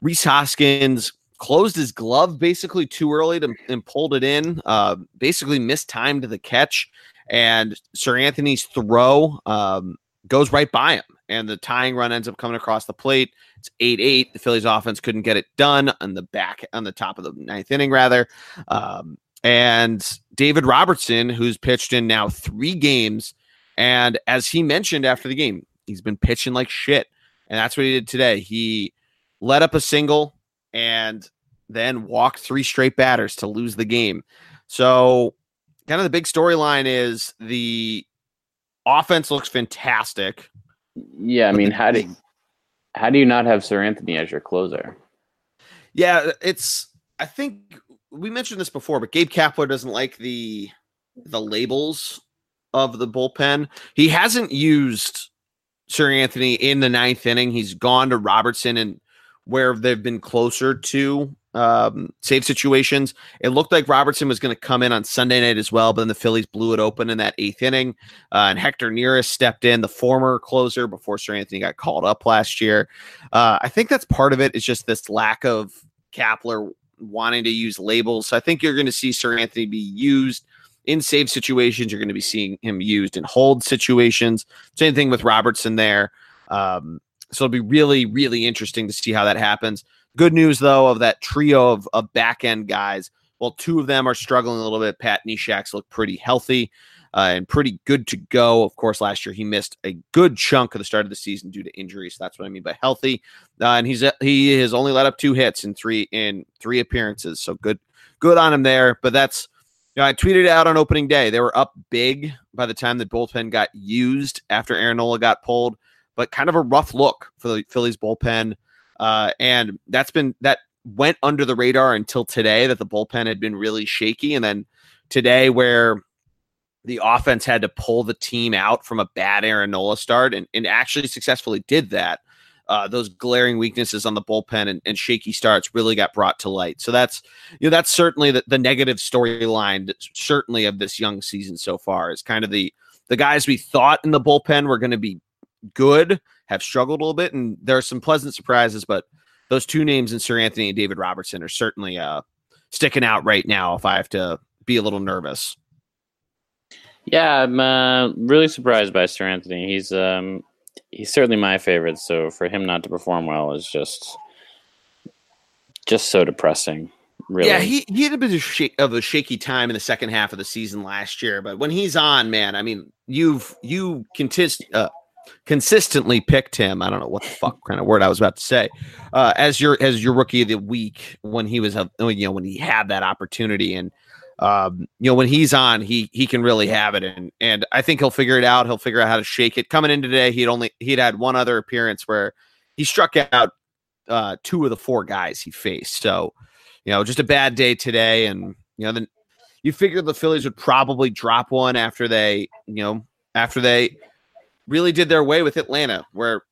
Rhys Hoskins closed his glove basically too early to, and pulled it in, uh, basically mistimed the catch, and Sir Anthony's throw um, goes right by him, and the tying run ends up coming across the plate. It's eight eight. The Phillies offense couldn't get it done on the back, on the top of the ninth inning, rather. Um, And David Robertson, who's pitched in now three games. And as he mentioned after the game, he's been pitching like shit. And that's what he did today. He let up a single and then walked three straight batters to lose the game. So kind of the big storyline is the offense looks fantastic. Yeah, I mean, how do you, how do you not have Sir Anthony as your closer? Yeah, it's, I think... we mentioned this before, but Gabe Kapler doesn't like the the labels of the bullpen. He hasn't used Sir Anthony in the ninth inning. He's gone to Robertson and where they've been closer to um, save situations. It looked like Robertson was going to come in on Sunday night as well, but then the Phillies blew it open in that eighth inning. Uh, and Hector Neris stepped in, the former closer, before Sir Anthony got called up last year. Uh, I think that's part of it, is just this lack of Kapler wanting to use labels. So I think you're going to see Sir Anthony be used in save situations. You're going to be seeing him used in hold situations. Same thing with Robertson there. Um, so it'll be really, really interesting to see how that happens. Good news, though, of that trio of, of back end guys. Well, two of them are struggling a little bit. Pat Neshek's look pretty healthy. uh, and pretty good to go. Of course, last year he missed a good chunk of the start of the season due to injury. So that's what I mean by healthy. Uh, and he's he has only let up two hits in three in three appearances. So good, good on him there. But that's, you know, I tweeted out on opening day. They were up big by the time the bullpen got used after Aaron Nola got pulled. But kind of a rough look for the Phillies bullpen. Uh, and that's been that went under the radar until today, that the bullpen had been really shaky. And then today, where the offense had to pull the team out from a bad Aaron Nola start and, and actually successfully did that, uh, those glaring weaknesses on the bullpen and, and shaky starts really got brought to light. So that's, you know, that's certainly the, the negative storyline, certainly of this young season so far, is kind of the the guys we thought in the bullpen were going to be good have struggled a little bit, and there are some pleasant surprises, but those two names in Sir Anthony and David Robertson are certainly uh sticking out right now if I have to be a little nervous. Yeah, I'm uh, really surprised by Sir Anthony. He's um he's certainly my favorite, so for him not to perform well is just just so depressing, really. Yeah, he, he had a bit of, sh- of a shaky time in the second half of the season last year, but when he's on, man, I mean, you've you contest uh consistently picked him. I don't know what the fuck kind of word I was about to say. Uh, as your as your rookie of the week when he was, you know, when he had that opportunity, and um, you know, when he's on, he he can really have it, and and I think he'll figure it out. He'll figure out how to shake it. Coming in today, he'd only he'd had one other appearance where he struck out uh, two of the four guys he faced. So, you know, just a bad day today, and you know, then you figure the Phillies would probably drop one after they, you know, after they. really did their way with Atlanta, where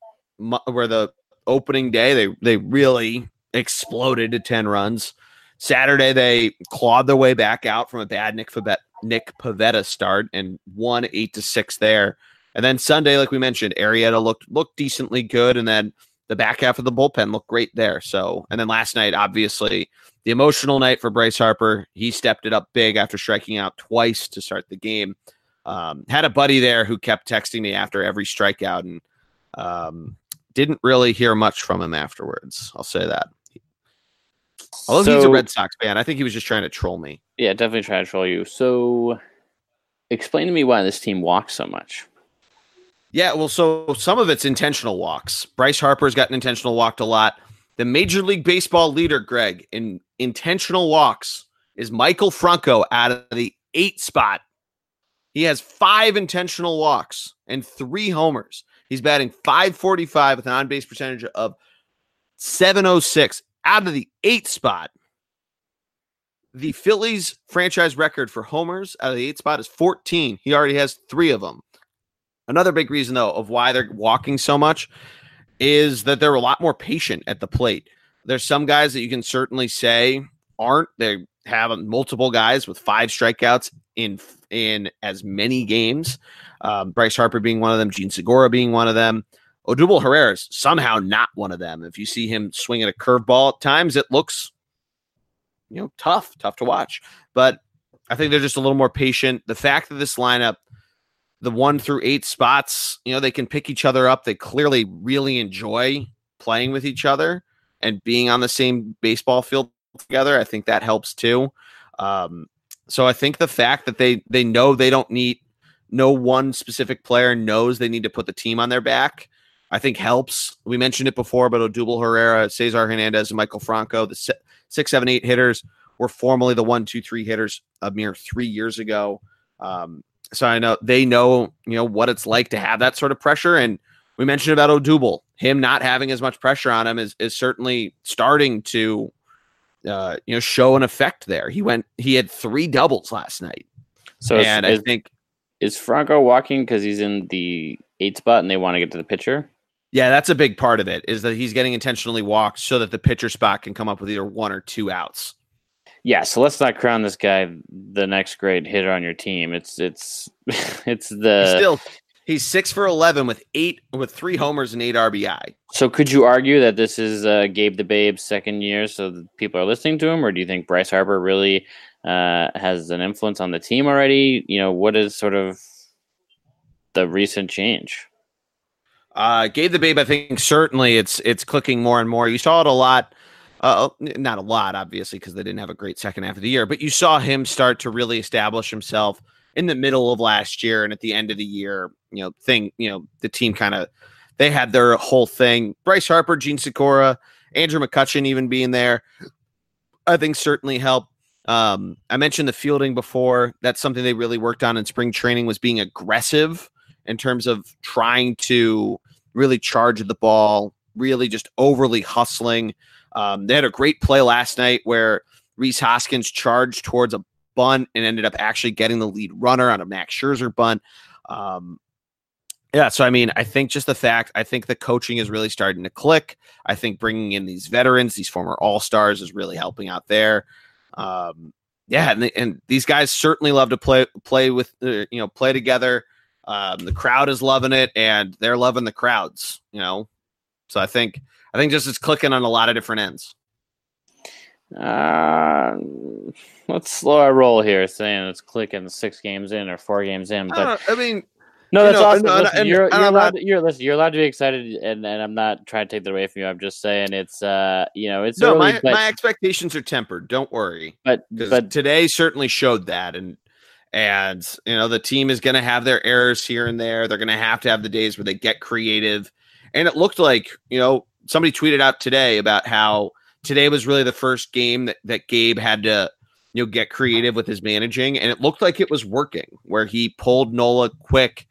where the opening day they they really exploded to ten runs. Saturday they clawed their way back out from a bad Nick Pivetta, Nick Pivetta start and won eight to six there. And then Sunday, like we mentioned, Arrieta looked looked decently good, and then the back half of the bullpen looked great there. So, and then last night, obviously the emotional night for Bryce Harper. He stepped it up big after striking out twice to start the game. Um, had a buddy there who kept texting me after every strikeout, and um, didn't really hear much from him afterwards. I'll say that. Although so, he's a Red Sox fan, I think he was just trying to troll me. Yeah, definitely trying to troll you. So explain to me why this team walks so much. Yeah, well, so some of it's intentional walks. Bryce Harper's gotten intentional walked a lot. The Major League Baseball leader, Greg, in intentional walks is Michael Franco out of the eight spot. He has five intentional walks and three homers. He's batting five forty-five with an on-base percentage of seven oh six out of the eight spot. The Phillies franchise record for homers out of the eight spot is fourteen. He already has three of them. Another big reason, though, of why they're walking so much is that they're a lot more patient at the plate. There's some guys that you can certainly say aren't. They have multiple guys with five strikeouts in in as many games, um, Bryce Harper being one of them, Gene Segura being one of them. Odubel Herrera is somehow not one of them. If you see him swinging a curveball at times, it looks, you know, tough, tough to watch. But I think they're just a little more patient. The fact that this lineup, the one through eight spots, you know, they can pick each other up. They clearly really enjoy playing with each other and being on the same baseball field together. I think that helps too. Um, So I think the fact that they they know they don't need, no one specific player knows they need to put the team on their back, I think helps. We mentioned it before, but Odubel Herrera, Cesar Hernandez, and Michael Franco, the six, seven, eight hitters, were formerly the one, two, three hitters a mere three years ago. Um, so I know they know you know what it's like to have that sort of pressure. And we mentioned about Odubel, him not having as much pressure on him is is certainly starting to. Uh, you know, show an effect there. He went. He had three doubles last night. So, and is, I think is Franco walking because he's in the eight spot and they want to get to the pitcher? Yeah, that's a big part of it. Is that he's getting intentionally walked so that the pitcher spot can come up with either one or two outs. Yeah. So let's not crown this guy the next great hitter on your team. It's it's it's the he's still he's six for eleven with eight with three homers and eight R B I. So could you argue that this is uh, Gabe the Babe's second year, so that people are listening to him, or do you think Bryce Harper really uh, has an influence on the team already? You know, what is sort of the recent change? Uh, Gabe the Babe, I think certainly it's it's clicking more and more. You saw it a lot, uh, not a lot, obviously, because they didn't have a great second half of the year, but you saw him start to really establish himself in the middle of last year and at the end of the year, you know, thing, you know, the team kind of, they had their whole thing. Bryce Harper, Gene Segura, Andrew McCutchen even being there, I think certainly helped. Um, I mentioned the fielding before. That's something they really worked on in spring training, was being aggressive in terms of trying to really charge the ball, really just overly hustling. Um, they had a great play last night where Rhys Hoskins charged towards a bunt and ended up actually getting the lead runner on a Max Scherzer bunt. Um, yeah, so I mean, I think just the fact, I think the coaching is really starting to click. I think bringing in these veterans, these former All-Stars, is really helping out there. Um, yeah, and, they, and these guys certainly love to play play with, uh, you know, play together. Um, the crowd is loving it, and they're loving the crowds, you know. So I think I think just it's clicking on a lot of different ends. Uh, let's slow our roll here, saying it's clicking six games in or four games in. But I, I mean, no, that's know, awesome. And, listen, and, you're, and you're, allowed to, you're, listen, you're allowed to be excited, and, and I'm not trying to take that away from you. I'm just saying it's, uh, you know, it's no. Early, my but, my expectations are tempered. Don't worry, but but today certainly showed that, and and you know the team is going to have their errors here and there. They're going to have to have the days where they get creative. And it looked like, you know, somebody tweeted out today about how today was really the first game that, that Gabe had to, you know, get creative with his managing. And it looked like it was working, where he pulled Nola quick,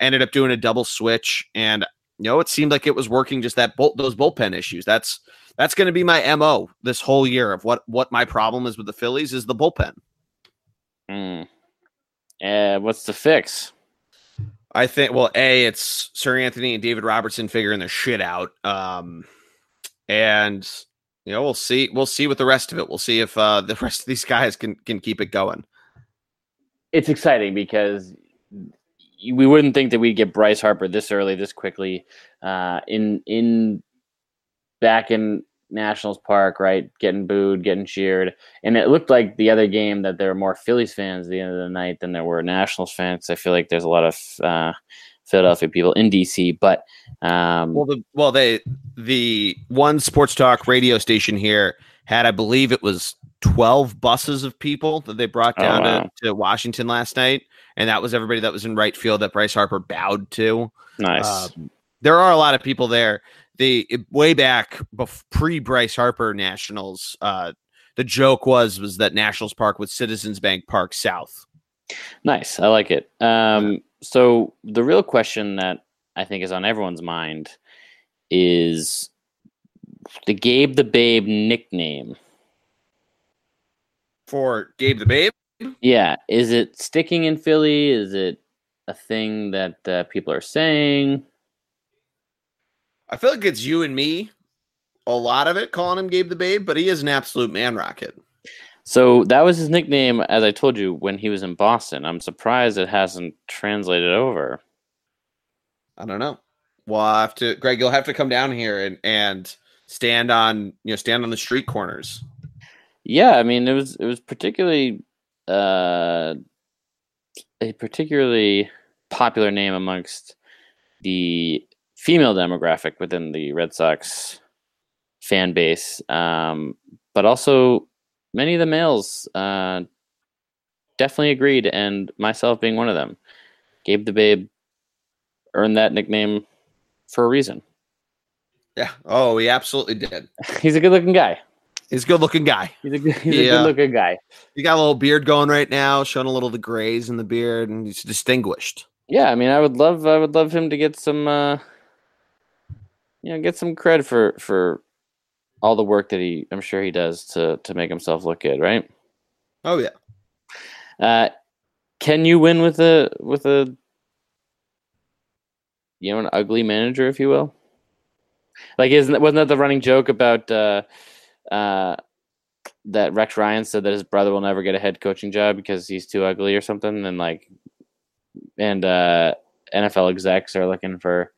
ended up doing a double switch. And, you know, it seemed like it was working, just that bull, those bullpen issues. That's that's going to be my M O this whole year of what, what my problem is with the Phillies is the bullpen. Mm. Uh, what's the fix? I think, well, A, it's Sir Anthony and David Robertson figuring their shit out. Um, and, you know, we'll see. We'll see with the rest of it. We'll see if uh, the rest of these guys can, can keep it going. It's exciting because we wouldn't think that we'd get Bryce Harper this early, this quickly, uh, in in back in Nationals Park, right? Getting booed, getting cheered. And it looked like the other game that there were more Phillies fans at the end of the night than there were Nationals fans. I feel like there's a lot of uh, Philadelphia people in D C, but um, well, the, well, they the one sports talk radio station here had, I believe, it was twelve buses of people that they brought down oh, wow. to, to Washington last night, and that was everybody that was in right field that Bryce Harper bowed to. Nice. Uh, there are a lot of people there. The way back bef- pre Bryce Harper Nationals, uh, the joke was was that Nationals Park was Citizens Bank Park South. Nice, I like it. Um, so the real question that I think is on everyone's mind is the Gabe the Babe nickname for Gabe the Babe. Yeah, is it sticking in Philly? Is it a thing that uh, people are saying? I feel like it's you and me, a lot of it, calling him Gabe the Babe, but he is an absolute man rocket. So that was his nickname, as I told you, when he was in Boston. I'm surprised it hasn't translated over. I don't know. Well, I have to, Greg, you'll have to come down here and, and stand on, you know, stand on the street corners. Yeah, I mean, it was it was particularly uh, a particularly popular name amongst the female demographic within the Red Sox fan base, um, but also many of the males uh, definitely agreed, and myself being one of them. Gabe the Babe earned that nickname for a reason. Yeah. Oh, he absolutely did. He's a good-looking guy. He's a good-looking guy. He's a, good, he's yeah. a good-looking guy. He got a little beard going right now, showing a little of the grays in the beard, and he's distinguished. Yeah, I mean, I would love, I would love him to get some. Uh, You know, get some cred for, for all the work that he, I'm sure he does to, to make himself look good, right? Oh yeah. Uh, can you win with a with a you know an ugly manager, if you will? Like, isn't wasn't that the running joke about uh, uh, that Rex Ryan said that his brother will never get a head coaching job because he's too ugly or something, and like, and uh, N F L execs are looking for.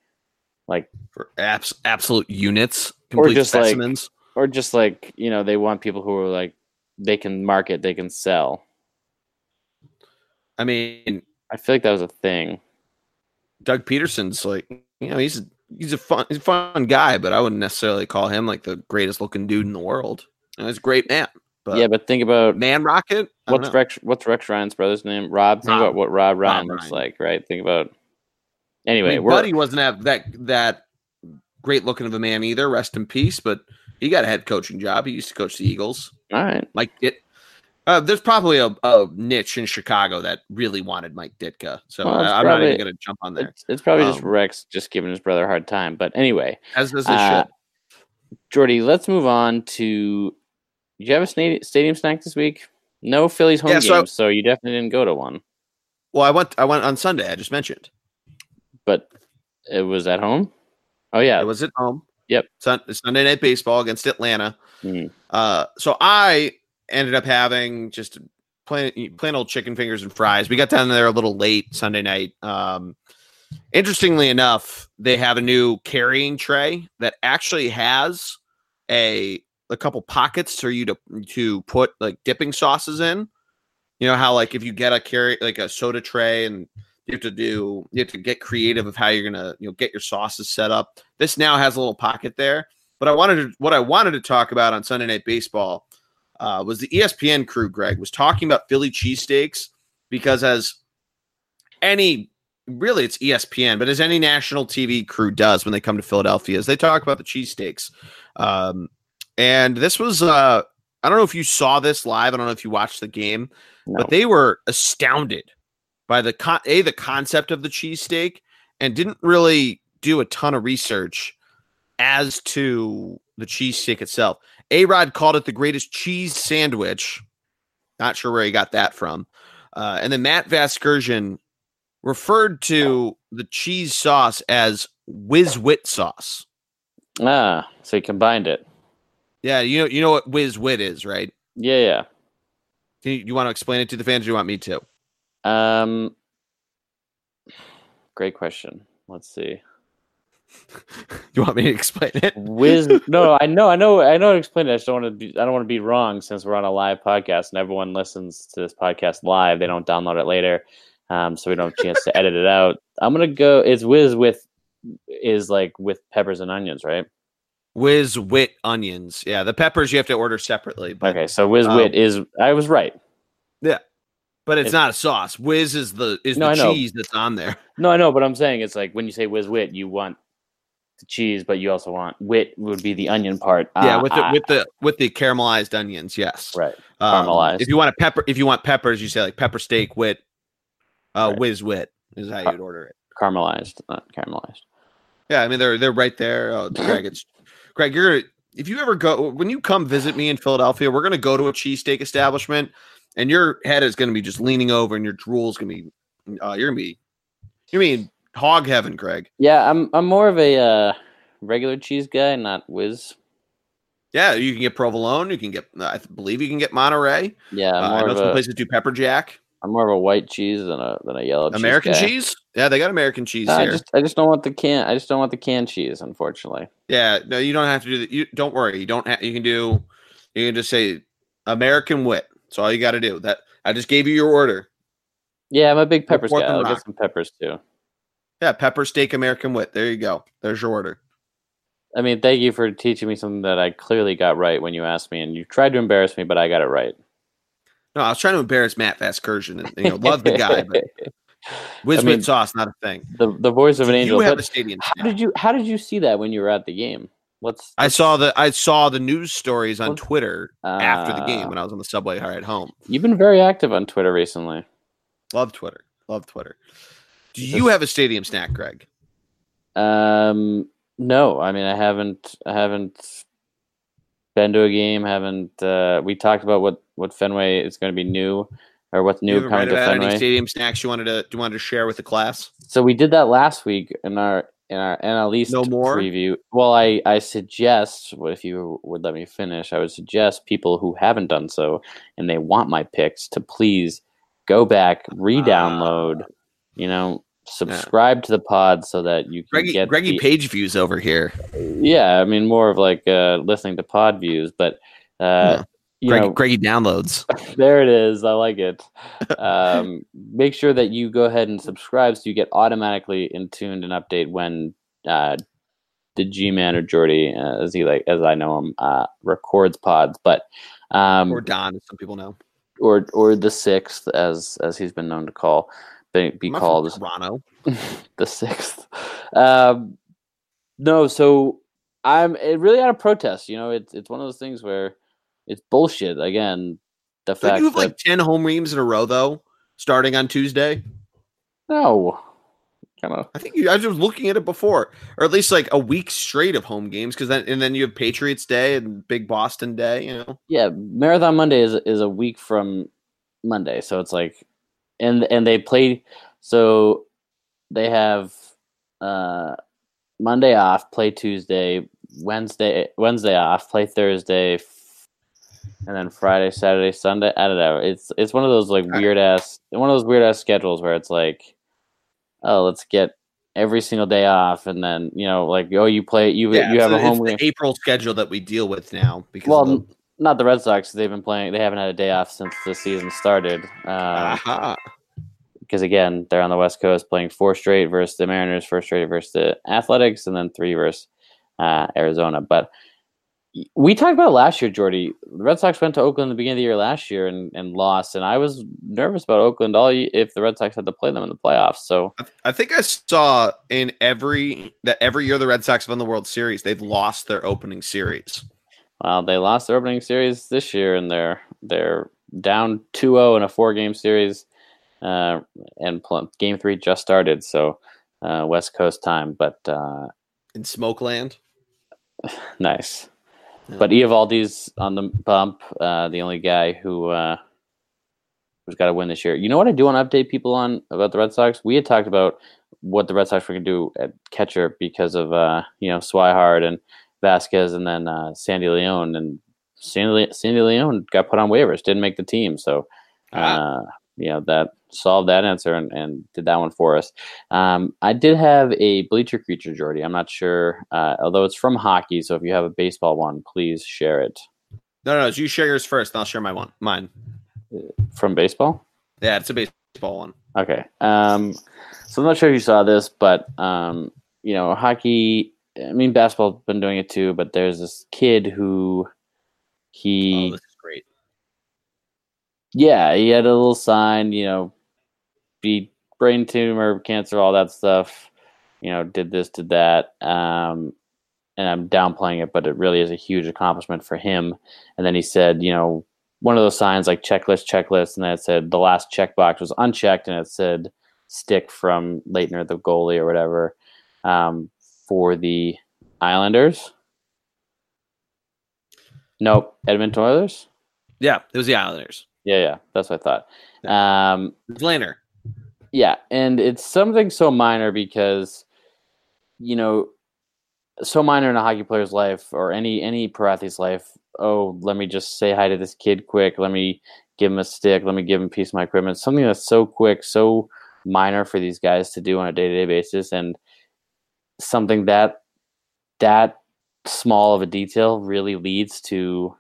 Like for abs- absolute units, complete or just specimens, like, or just like you know, they want people who are like they can market, they can sell. I mean, I feel like that was a thing. Doug Peterson's like you know he's he's a fun he's a fun guy, but I wouldn't necessarily call him like the greatest looking dude in the world. You know, he's a great man. But yeah, but think about Man Rocket. What's Rex? What's Rex Ryan's brother's name? Rob. Think Rob. about what Rob Ryan Rob looks Ryan. like, right? Think about. Anyway, I mean, Buddy wasn't have that that great looking of a man either. Rest in peace. But he got a head coaching job. He used to coach the Eagles. All right, Mike Ditka. Uh, there's probably a, a niche in Chicago that really wanted Mike Ditka. So well, I, I'm probably, not even going to jump on there. It's, it's probably um, just Rex just giving his brother a hard time. But anyway, as this uh, should. Jordy, let's move on to. Did you have a stadium snack this week? No Phillies home yeah, so games, I, so you definitely didn't go to one. Well, I went. I went on Sunday. I just mentioned, but it was at home. Oh yeah, it was at home. Yep, Sun, Sunday night baseball against Atlanta. Mm-hmm. Uh, so I ended up having just plain plain old chicken fingers and fries. We got down there a little late Sunday night. Um, interestingly enough, they have a new carrying tray that actually has a. a couple pockets for you to to put like dipping sauces in. You know how like if you get a carry like a soda tray and you have to do you have to get creative of how you're gonna you know get your sauces set up. This now has a little pocket there. But I wanted to, what I wanted to talk about on Sunday Night Baseball uh, was the E S P N crew. Greg was talking about Philly cheesesteaks because as any really it's E S P N, but as any national T V crew does when they come to Philadelphia, is they talk about the cheesesteaks. Um, And this was, uh, I don't know if you saw this live. I don't know if you watched the game, no. but they were astounded by the con- a the concept of the cheesesteak and didn't really do a ton of research as to the cheesesteak itself. A-Rod called it the greatest cheese sandwich. Not sure where he got that from. Uh, and then Matt Vasgersian referred to the cheese sauce as Whiz-Wit sauce. Ah, so he combined it. Yeah, you know you know what Whiz-Wit is, right? Yeah, yeah. Do you, you want to explain it to the fans or do you want me to? Um, great question. Let's see. You want me to explain it? Whiz No, I know, I know, I know how to explain it. I just don't want to be I don't want to be wrong since we're on a live podcast and everyone listens to this podcast live. They don't download it later. Um, so we don't have a chance to edit it out. I'm gonna go it's Whiz with is like with peppers and onions, right? Whiz-Wit onions. Yeah, the peppers you have to order separately. But, okay, so Whiz-Wit um, is... I was right. Yeah, but it's, it's not a sauce. Whiz is the is no, the cheese that's on there. No, I know, but I'm saying it's like when you say Whiz-Wit, you want the cheese, but you also want... Wit would be the onion part. Yeah, uh, with the uh, with the with the caramelized onions, yes. Right, um, caramelized. If you want a pepper, if you want peppers, you say like pepper steak, wit, uh, right. Whiz-Wit is how Car- you'd order it. Caramelized, not caramelized. Yeah, I mean, they're, they're right there. Oh, Greg, it's... Greg, you're if you ever go when you come visit me in Philadelphia, we're gonna go to a cheesesteak establishment, and your head is gonna be just leaning over, and your drool is gonna be uh, you're gonna be you mean hog heaven, Greg. Yeah, I'm I'm more of a uh, regular cheese guy, not whiz. Yeah, you can get provolone. You can get I believe you can get Monterey. Yeah, I'm more uh, I know of some a, places do pepper jack. I'm more of a white cheese than a than a yellow American cheese. American cheese? Yeah, they got American cheese no, here. I just, I just don't want the can. I just don't want the canned cheese, unfortunately. Yeah, no, you don't have to do that. You don't worry. You don't. Ha- you can do. You can just say American Wit. That's all you got to do. That I just gave you your order. Yeah, I'm a big peppers guy. I'll rock. Get some peppers too. Yeah, pepper steak American Wit. There you go. There's your order. I mean, thank you for teaching me something that I clearly got right when you asked me, and you tried to embarrass me, but I got it right. No, I was trying to embarrass Matt Vasgersian. And, you know, love the guy, but Whiz-Wit I mean, sauce, not a thing. The the voice of an angel. You have a stadium how snack. did you how did you see that when you were at the game? What's, what's I saw the I saw the news stories on Twitter uh, after the game when I was on the subway at home. You've been very active on Twitter recently. Love Twitter. Love Twitter. Do you have a stadium snack, Greg? Um, no. I mean, I haven't. I haven't. Been to a game, haven't uh, we talked about what, what Fenway is going to be new or what's new coming to Fenway? Any stadium snacks you wanted to you wanted to share with the class? So we did that last week in our in our N L East no more? preview. Well, I I suggest if you would let me finish, I would suggest people who haven't done so and they want my picks to please go back, re-download, uh, you know. Subscribe yeah. to the pod so that you can Greggy, get Greggy the, page views over here. Yeah, I mean more of like uh, listening to pod views, but uh, yeah. Greg, you know, Greggy downloads. There it is. I like it. Um, make sure that you go ahead and subscribe so you get automatically in tuned and update when uh, the G-Man or Jordy, uh, as he like as I know him, uh, records pods. But Um, or Don, as some people know. Or or the sixth, as as he's been known to call, be, be called. Toronto. The sixth. Um, no, so I'm it really out of protest. You know, it's it's one of those things where it's bullshit. Again, the fact you have that, like, ten home games in a row, though, starting on Tuesday. No. Kinda. I think you, I was just looking at it before, or at least like a week straight of home games, because then and then you have Patriots Day and Big Boston Day, you know. Yeah, Marathon Monday is is a week from Monday, so it's like, and and they play, so they have uh, Monday off, play Tuesday, Wednesday Wednesday off, play Thursday, and then Friday, Saturday, Sunday. I don't know. It's it's one of those like weird ass one of those weird ass schedules where it's like, oh, let's get every single day off, and then, you know, like, oh, you play, you yeah, you have so a home game. It's the April schedule that we deal with now. Because well, the... not the Red Sox. They've been playing. They haven't had a day off since the season started. Uh, uh-huh. Because, again, they're on the West Coast playing four straight versus the Mariners, four straight versus the Athletics, and then three versus uh, Arizona. But we talked about it last year, Jordy. The Red Sox went to Oakland at the beginning of the year last year and, and lost, and I was nervous about Oakland all year if the Red Sox had to play them in the playoffs. So I, th- I think I saw in every that every year the Red Sox have won the World Series, they've lost their opening series. Well, they lost their opening series this year, and they're they're down two oh in a four game series, uh, and pl- game three just started, so uh, West Coast time, but uh, in Smokeland, nice. But Eovaldi's on the bump, uh, the only guy who uh, who's got to win this year. You know what I do want to update people on about the Red Sox? We had talked about what the Red Sox were going to do at catcher because of uh, you know, Swihart and Vasquez, and then uh, Sandy Leon, and Sandy, Le- Sandy Leon got put on waivers, didn't make the team, so uh, ah. you know, that solved that answer and, and did that one for us. Um, I did have a Bleacher Creature, Jordy. I'm not sure, uh, although it's from hockey. So if you have a baseball one, please share it. No, no, no, you share yours first, and I'll share my one. Mine from baseball. Yeah, it's a baseball one. Okay. Um, so I'm not sure if you saw this, but um, you know, hockey. I mean, basketball's been doing it too, but there's this kid who he. Oh, this is great. Yeah, he had a little sign, you know. Be brain tumor, cancer, all that stuff, you know, did this, did that. Um, and I'm downplaying it, but it really is a huge accomplishment for him. And then he said, you know, one of those signs like checklist, checklist. And then it said the last checkbox was unchecked, and it said stick from Leitner, the goalie, or whatever, um, for the Islanders. Nope. Edmonton Oilers. Yeah. It was the Islanders. Yeah. Yeah. That's what I thought. Um, Leitner. Yeah, and it's something so minor because, you know, so minor in a hockey player's life or any any pro athlete's life. Oh, let me just say hi to this kid quick. Let me give him a stick. Let me give him a piece of my equipment. Something that's so quick, so minor for these guys to do on a day-to-day basis, and something that that small of a detail really leads to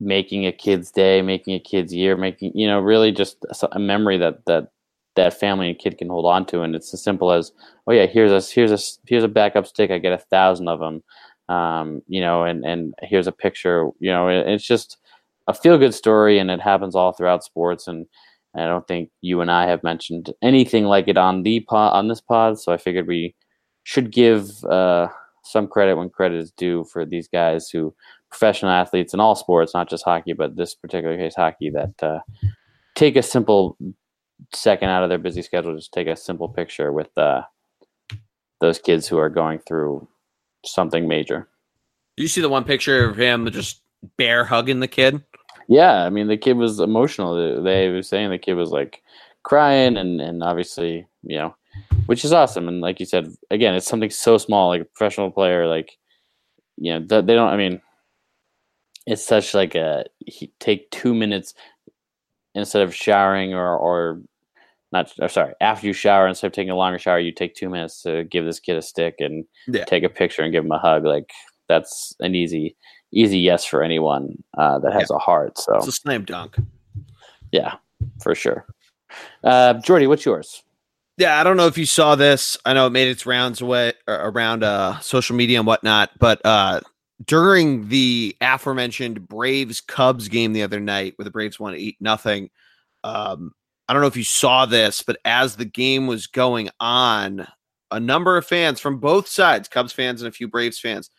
making a kid's day, making a kid's year, making, you know, really just a memory that that. that family and kid can hold on to. And it's as simple as, oh yeah, here's a, here's a, here's a backup stick. I get a thousand of them. Um, you know, and, and here's a picture, you know, it, it's just a feel good story, and it happens all throughout sports. And I don't think you and I have mentioned anything like it on the pod, on this pod. So I figured we should give uh, some credit when credit is due for these guys who professional athletes in all sports, not just hockey, but this particular case, hockey, that uh, take a simple second out of their busy schedule, just take a simple picture with uh, those kids who are going through something major. You see the one picture of him just bear hugging the kid? Yeah, I mean, the kid was emotional. They were saying the kid was like crying, and, and obviously, you know, which is awesome. And like you said, again, it's something so small, like a professional player, like, you know, they don't, I mean, it's such like a, he take two minutes instead of showering or, or not, or sorry, after you shower, instead of taking a longer shower, you take two minutes to give this kid a stick and yeah. take a picture and give him a hug. Like, that's an easy, easy yes for anyone uh, that has yeah. a heart. So it's a slam dunk. Yeah, for sure. Uh, Jordy, what's yours? Yeah, I don't know if you saw this. I know it made its rounds away around uh, social media and whatnot, but uh, during the aforementioned Braves Cubs game the other night where the Braves won eight nothing. Um, I don't know if you saw this, but as the game was going on, a number of fans from both sides, Cubs fans and a few Braves fans,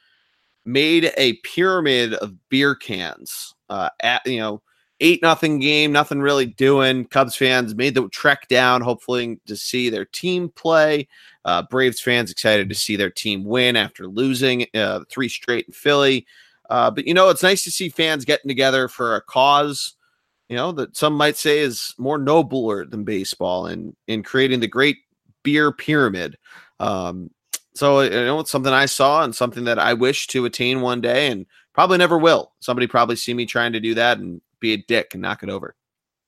made a pyramid of beer cans. Uh, at, you know, eight nothing game, nothing really doing. Cubs fans made the trek down, hopefully to see their team play. Uh, Braves fans excited to see their team win after losing uh, three straight in Philly. Uh, but, you know, it's nice to see fans getting together for a cause, you know, that some might say is more nobler than baseball, and in creating the great beer pyramid. Um, so, you know, it's something I saw and something that I wish to attain one day and probably never will. Somebody probably see me trying to do that and be a dick and knock it over.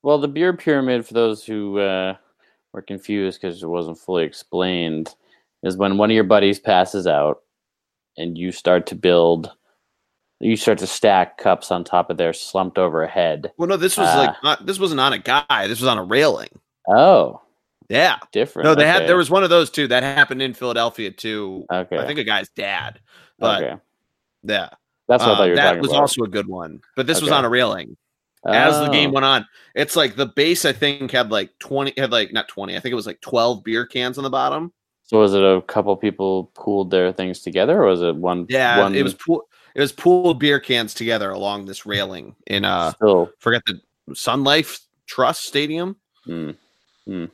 Well, the beer pyramid, for those who uh, were confused because it wasn't fully explained, is when one of your buddies passes out and you start to build... You start to stack cups on top of their slumped over head. Well, no, this was uh, like not, this wasn't on a guy. This was on a railing. Oh, yeah, different. No, they okay. had there was one of those too that happened in Philadelphia too. Okay, I think a guy's dad. But okay. yeah, that's what uh, I thought you were that talking was about. Also a good one. But this okay. was on a railing. As oh. the game went on, it's like the base I think had like twenty, had like not twenty. I think it was like twelve beer cans on the bottom. So was it a couple people pooled their things together, or was it one? Yeah, one... it was pool. It was pooled beer cans together along this railing in uh Still. forget the Sun Life Trust Stadium, mm. Mm.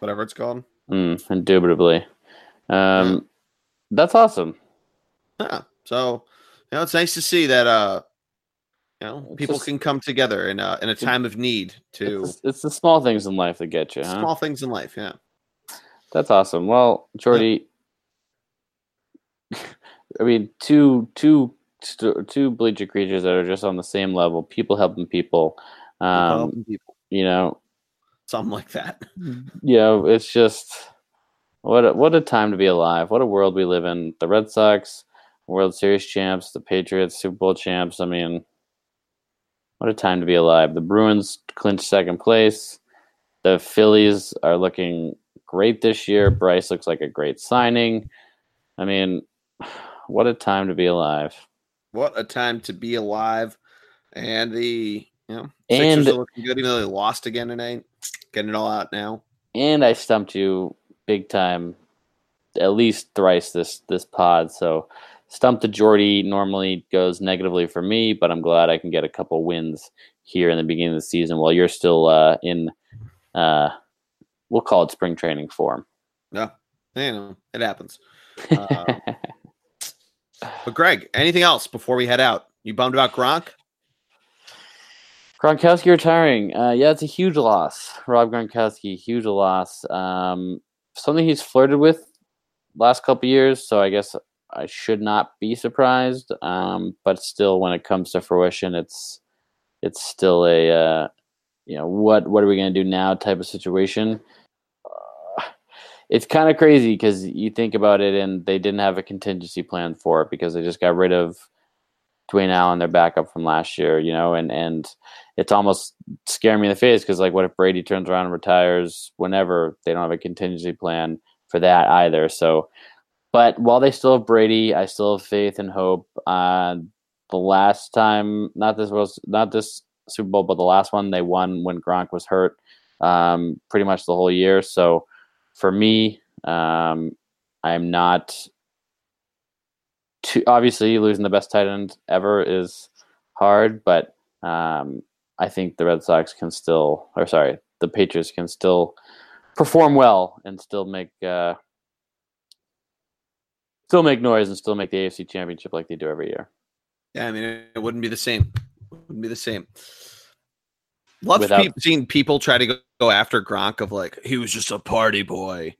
whatever it's called. Mm. Indubitably, um, that's awesome. Yeah, so you know it's nice to see that uh, you know people just, can come together in a in a time of need to. It's, it's the small things in life that get you. Huh? Small things in life, yeah. That's awesome. Well, Jordy, yeah. I mean, two two. Two bleacher creatures that are just on the same level, people helping people, um, helping people. You know, something like that. You know, it's just what a, what a time to be alive. What a world we live in. The Red Sox, World Series champs, the Patriots, Super Bowl champs. I mean, what a time to be alive. The Bruins clinched second place. The Phillies are looking great this year. Bryce looks like a great signing. I mean, what a time to be alive. What a time to be alive. And the you know Sixers and, are looking good, even though they lost again tonight. Getting it all out now. And I stumped you big time at least thrice this this pod. So stump the Jordy normally goes negatively for me, but I'm glad I can get a couple wins here in the beginning of the season while you're still uh, in uh, we'll call it spring training form. No. You know, it happens. Uh, But Greg, anything else before we head out? You bummed about Gronk? Gronkowski retiring. Uh, yeah, it's a huge loss. Rob Gronkowski, huge loss. Um, something he's flirted with last couple years, so I guess I should not be surprised. Um, but still, when it comes to fruition, it's it's still a uh, you know what what are we going to do now type of situation. It's kind of crazy because you think about it and they didn't have a contingency plan for it because they just got rid of Dwayne Allen, their backup from last year, you know, and, and it's almost scaring me in the face because, like, what if Brady turns around and retires whenever? They don't have a contingency plan for that either. So, but while they still have Brady, I still have faith and hope. Uh, the last time, not this was not this Super Bowl, but the last one they won when Gronk was hurt um, pretty much the whole year. So, for me, um, I'm not too, obviously losing the best tight end ever is hard, but um, I think the Red Sox can still, or sorry, the Patriots can still perform well and still make uh, still make noise and still make the A F C Championship like they do every year. Yeah, I mean, it wouldn't be the same. It wouldn't be the same. Love Without- pe- seeing people try to go, go after Gronk of like, he was just a party boy.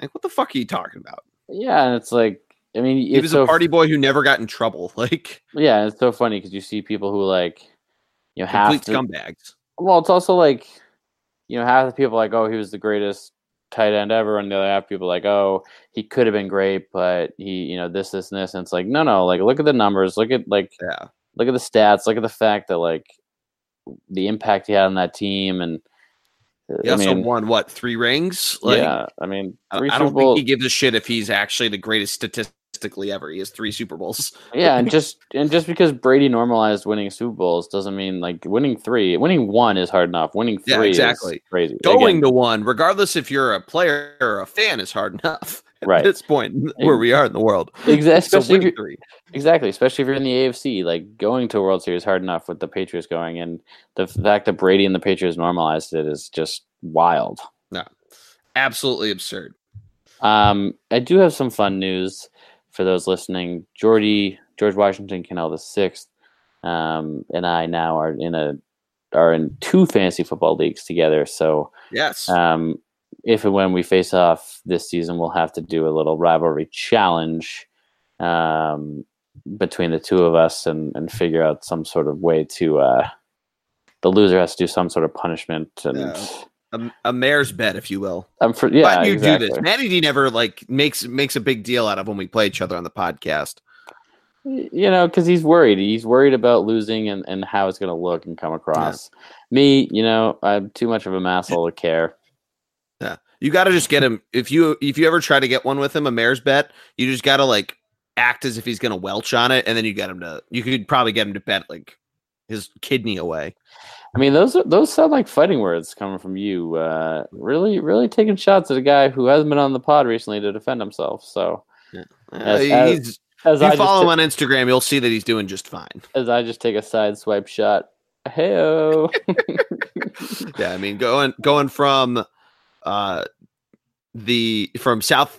Like, what the fuck are you talking about? Yeah, and it's like, I mean, he was so a party f- boy who never got in trouble. Like, yeah, it's so funny because you see people who like, you know, half the, scumbags. Well, it's also like, you know, half the people are like, oh, he was the greatest tight end ever, and the other half of people are like, oh, he could have been great, but he, you know, this, this, and this, and it's like, no, no, like, look at the numbers, look at like, yeah. look at the stats, look at the fact that like. The impact he had on that team, and he I also mean, won what three rings? Like, yeah, I mean, I, I don't think he gives a shit if he's actually the greatest statistic statistically ever. He has three Super Bowls. Yeah, and just and just because Brady normalized winning Super Bowls doesn't mean like winning three, winning one is hard enough. Winning three yeah, exactly. is crazy. Going Again, to one, regardless if you're a player or a fan, is hard enough. Right. At this point where we are in the world. Exactly. So especially, exactly. Especially if you're in the A F C, like going to a World Series hard enough with the Patriots going, and the fact that Brady and the Patriots normalized it is just wild. No, absolutely absurd. Um, I do have some fun news for those listening. Jordy, George Washington Cannell the Sixth, um, and I now are in a are in two fantasy football leagues together. So yes, um, if and when we face off this season, we'll have to do a little rivalry challenge um, between the two of us and and figure out some sort of way to. Uh, the loser has to do some sort of punishment and. Yeah. A, a mayor's bet, if you will. Um, for, yeah, Why do you exactly. do this? Matty D never like makes makes a big deal out of when we play each other on the podcast. You know, because he's worried. He's worried about losing and, and how it's going to look and come across. Yeah. Me, you know, I'm too much of an asshole to care. Yeah, you got to just get him. If you if you ever try to get one with him, a mayor's bet, you just got to like act as if he's going to welch on it, and then you get him to. You could probably get him to bet like his kidney away. I mean, those those sound like fighting words coming from you. Uh, really, really taking shots at a guy who hasn't been on the pod recently to defend himself. So, yeah. as, uh, he's, as, as if you follow him t- on Instagram, you'll see that he's doing just fine. As I just take a side swipe shot. Hey-oh. Yeah, I mean, going going from uh, the from South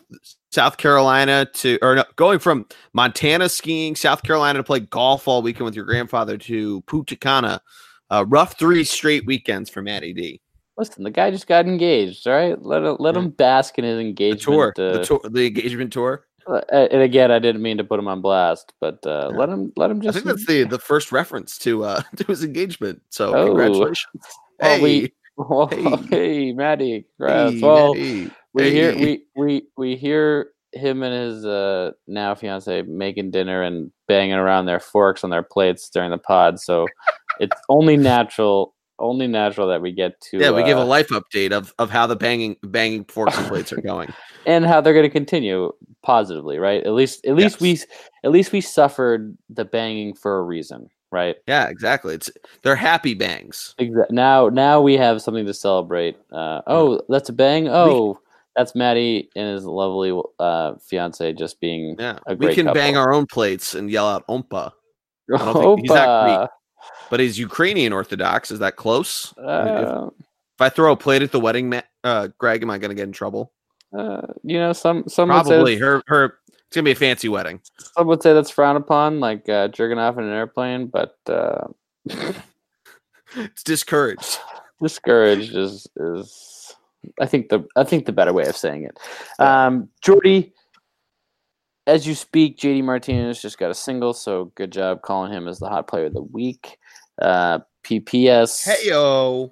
South Carolina to or no, going from Montana skiing, South Carolina to play golf all weekend with your grandfather to Punta Cana. Uh, rough three straight weekends for Matty D. Listen, the guy just got engaged, all right? Let, let yeah. him bask in his engagement. The tour, uh, the, tour the engagement tour. Uh, and again, I didn't mean to put him on blast, but uh, yeah. let him let him just... I think that's the, the first reference to uh, to his engagement, so oh. congratulations. Well, hey. We, well, hey. hey, Matty, congrats. Hey, well, Matty. We, hey. hear, we, we, we hear him and his uh, now fiance making dinner and banging around their forks on their plates during the pod, so... It's only natural, only natural that we get to. Yeah, we uh, give a life update of, of how the banging banging forks and plates are going, and how they're going to continue positively, right? At least, at least yes. we, at least we suffered the banging for a reason, right? Yeah, exactly. It's they're happy bangs. Exactly. Now, now we have something to celebrate. Uh, oh, yeah. That's a bang. Oh, we, that's Matty and his lovely uh, fiance just being. Yeah, a great we can couple. Bang our own plates and yell out "Ompa." I don't think Ompa. He's not Greek. But he's Ukrainian Orthodox. Is that close? Uh, if, if I throw a plate at the wedding, uh, Greg, am I going to get in trouble? Uh, you know, some some probably would say her her. It's going to be a fancy wedding. Some would say that's frowned upon, like uh, jerking off in an airplane, but uh, it's discouraged. Discouraged is is I think the I think the better way of saying it. Um, Jordy. As you speak, J D Martinez just got a single, so good job calling him as the hot player of the week. Uh, P P S. Hey-o.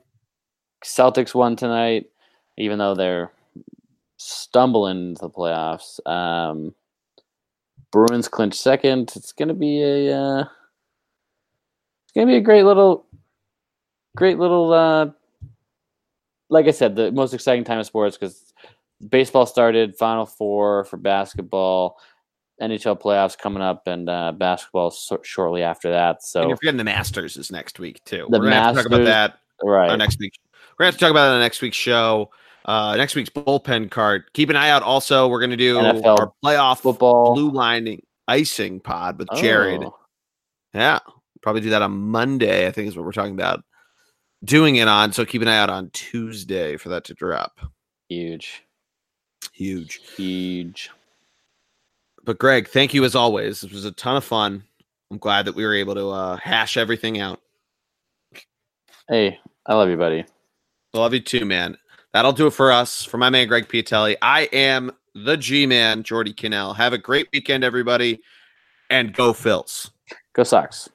Celtics won tonight, even though they're stumbling into the playoffs. Um, Bruins clinched second. It's gonna be a uh, it's gonna be a great little, great little. Uh, like I said, the most exciting time of sports because baseball started, Final Four for basketball. N H L playoffs coming up and uh, basketball so- shortly after that. So and you're forgetting the Masters is next week too. The We're going to have to talk about that right. our next week. We're going to have to talk about it on the next week's show. Uh, next week's bullpen card. Keep an eye out. Also, we're going to do N F L our playoff football blue lining icing pod with Jared. Oh. Yeah, probably do that on Monday. I think is what we're talking about doing it on. So keep an eye out on Tuesday for that to drop. Huge, huge, huge. But Greg, thank you as always. This was a ton of fun. I'm glad that we were able to uh, hash everything out. Hey, I love you, buddy. I love you too, man. That'll do it for us. For my man, Greg Piatelli, I am the G-Man, Jordy Cannell. Have a great weekend, everybody, and go Phils. Go Sox.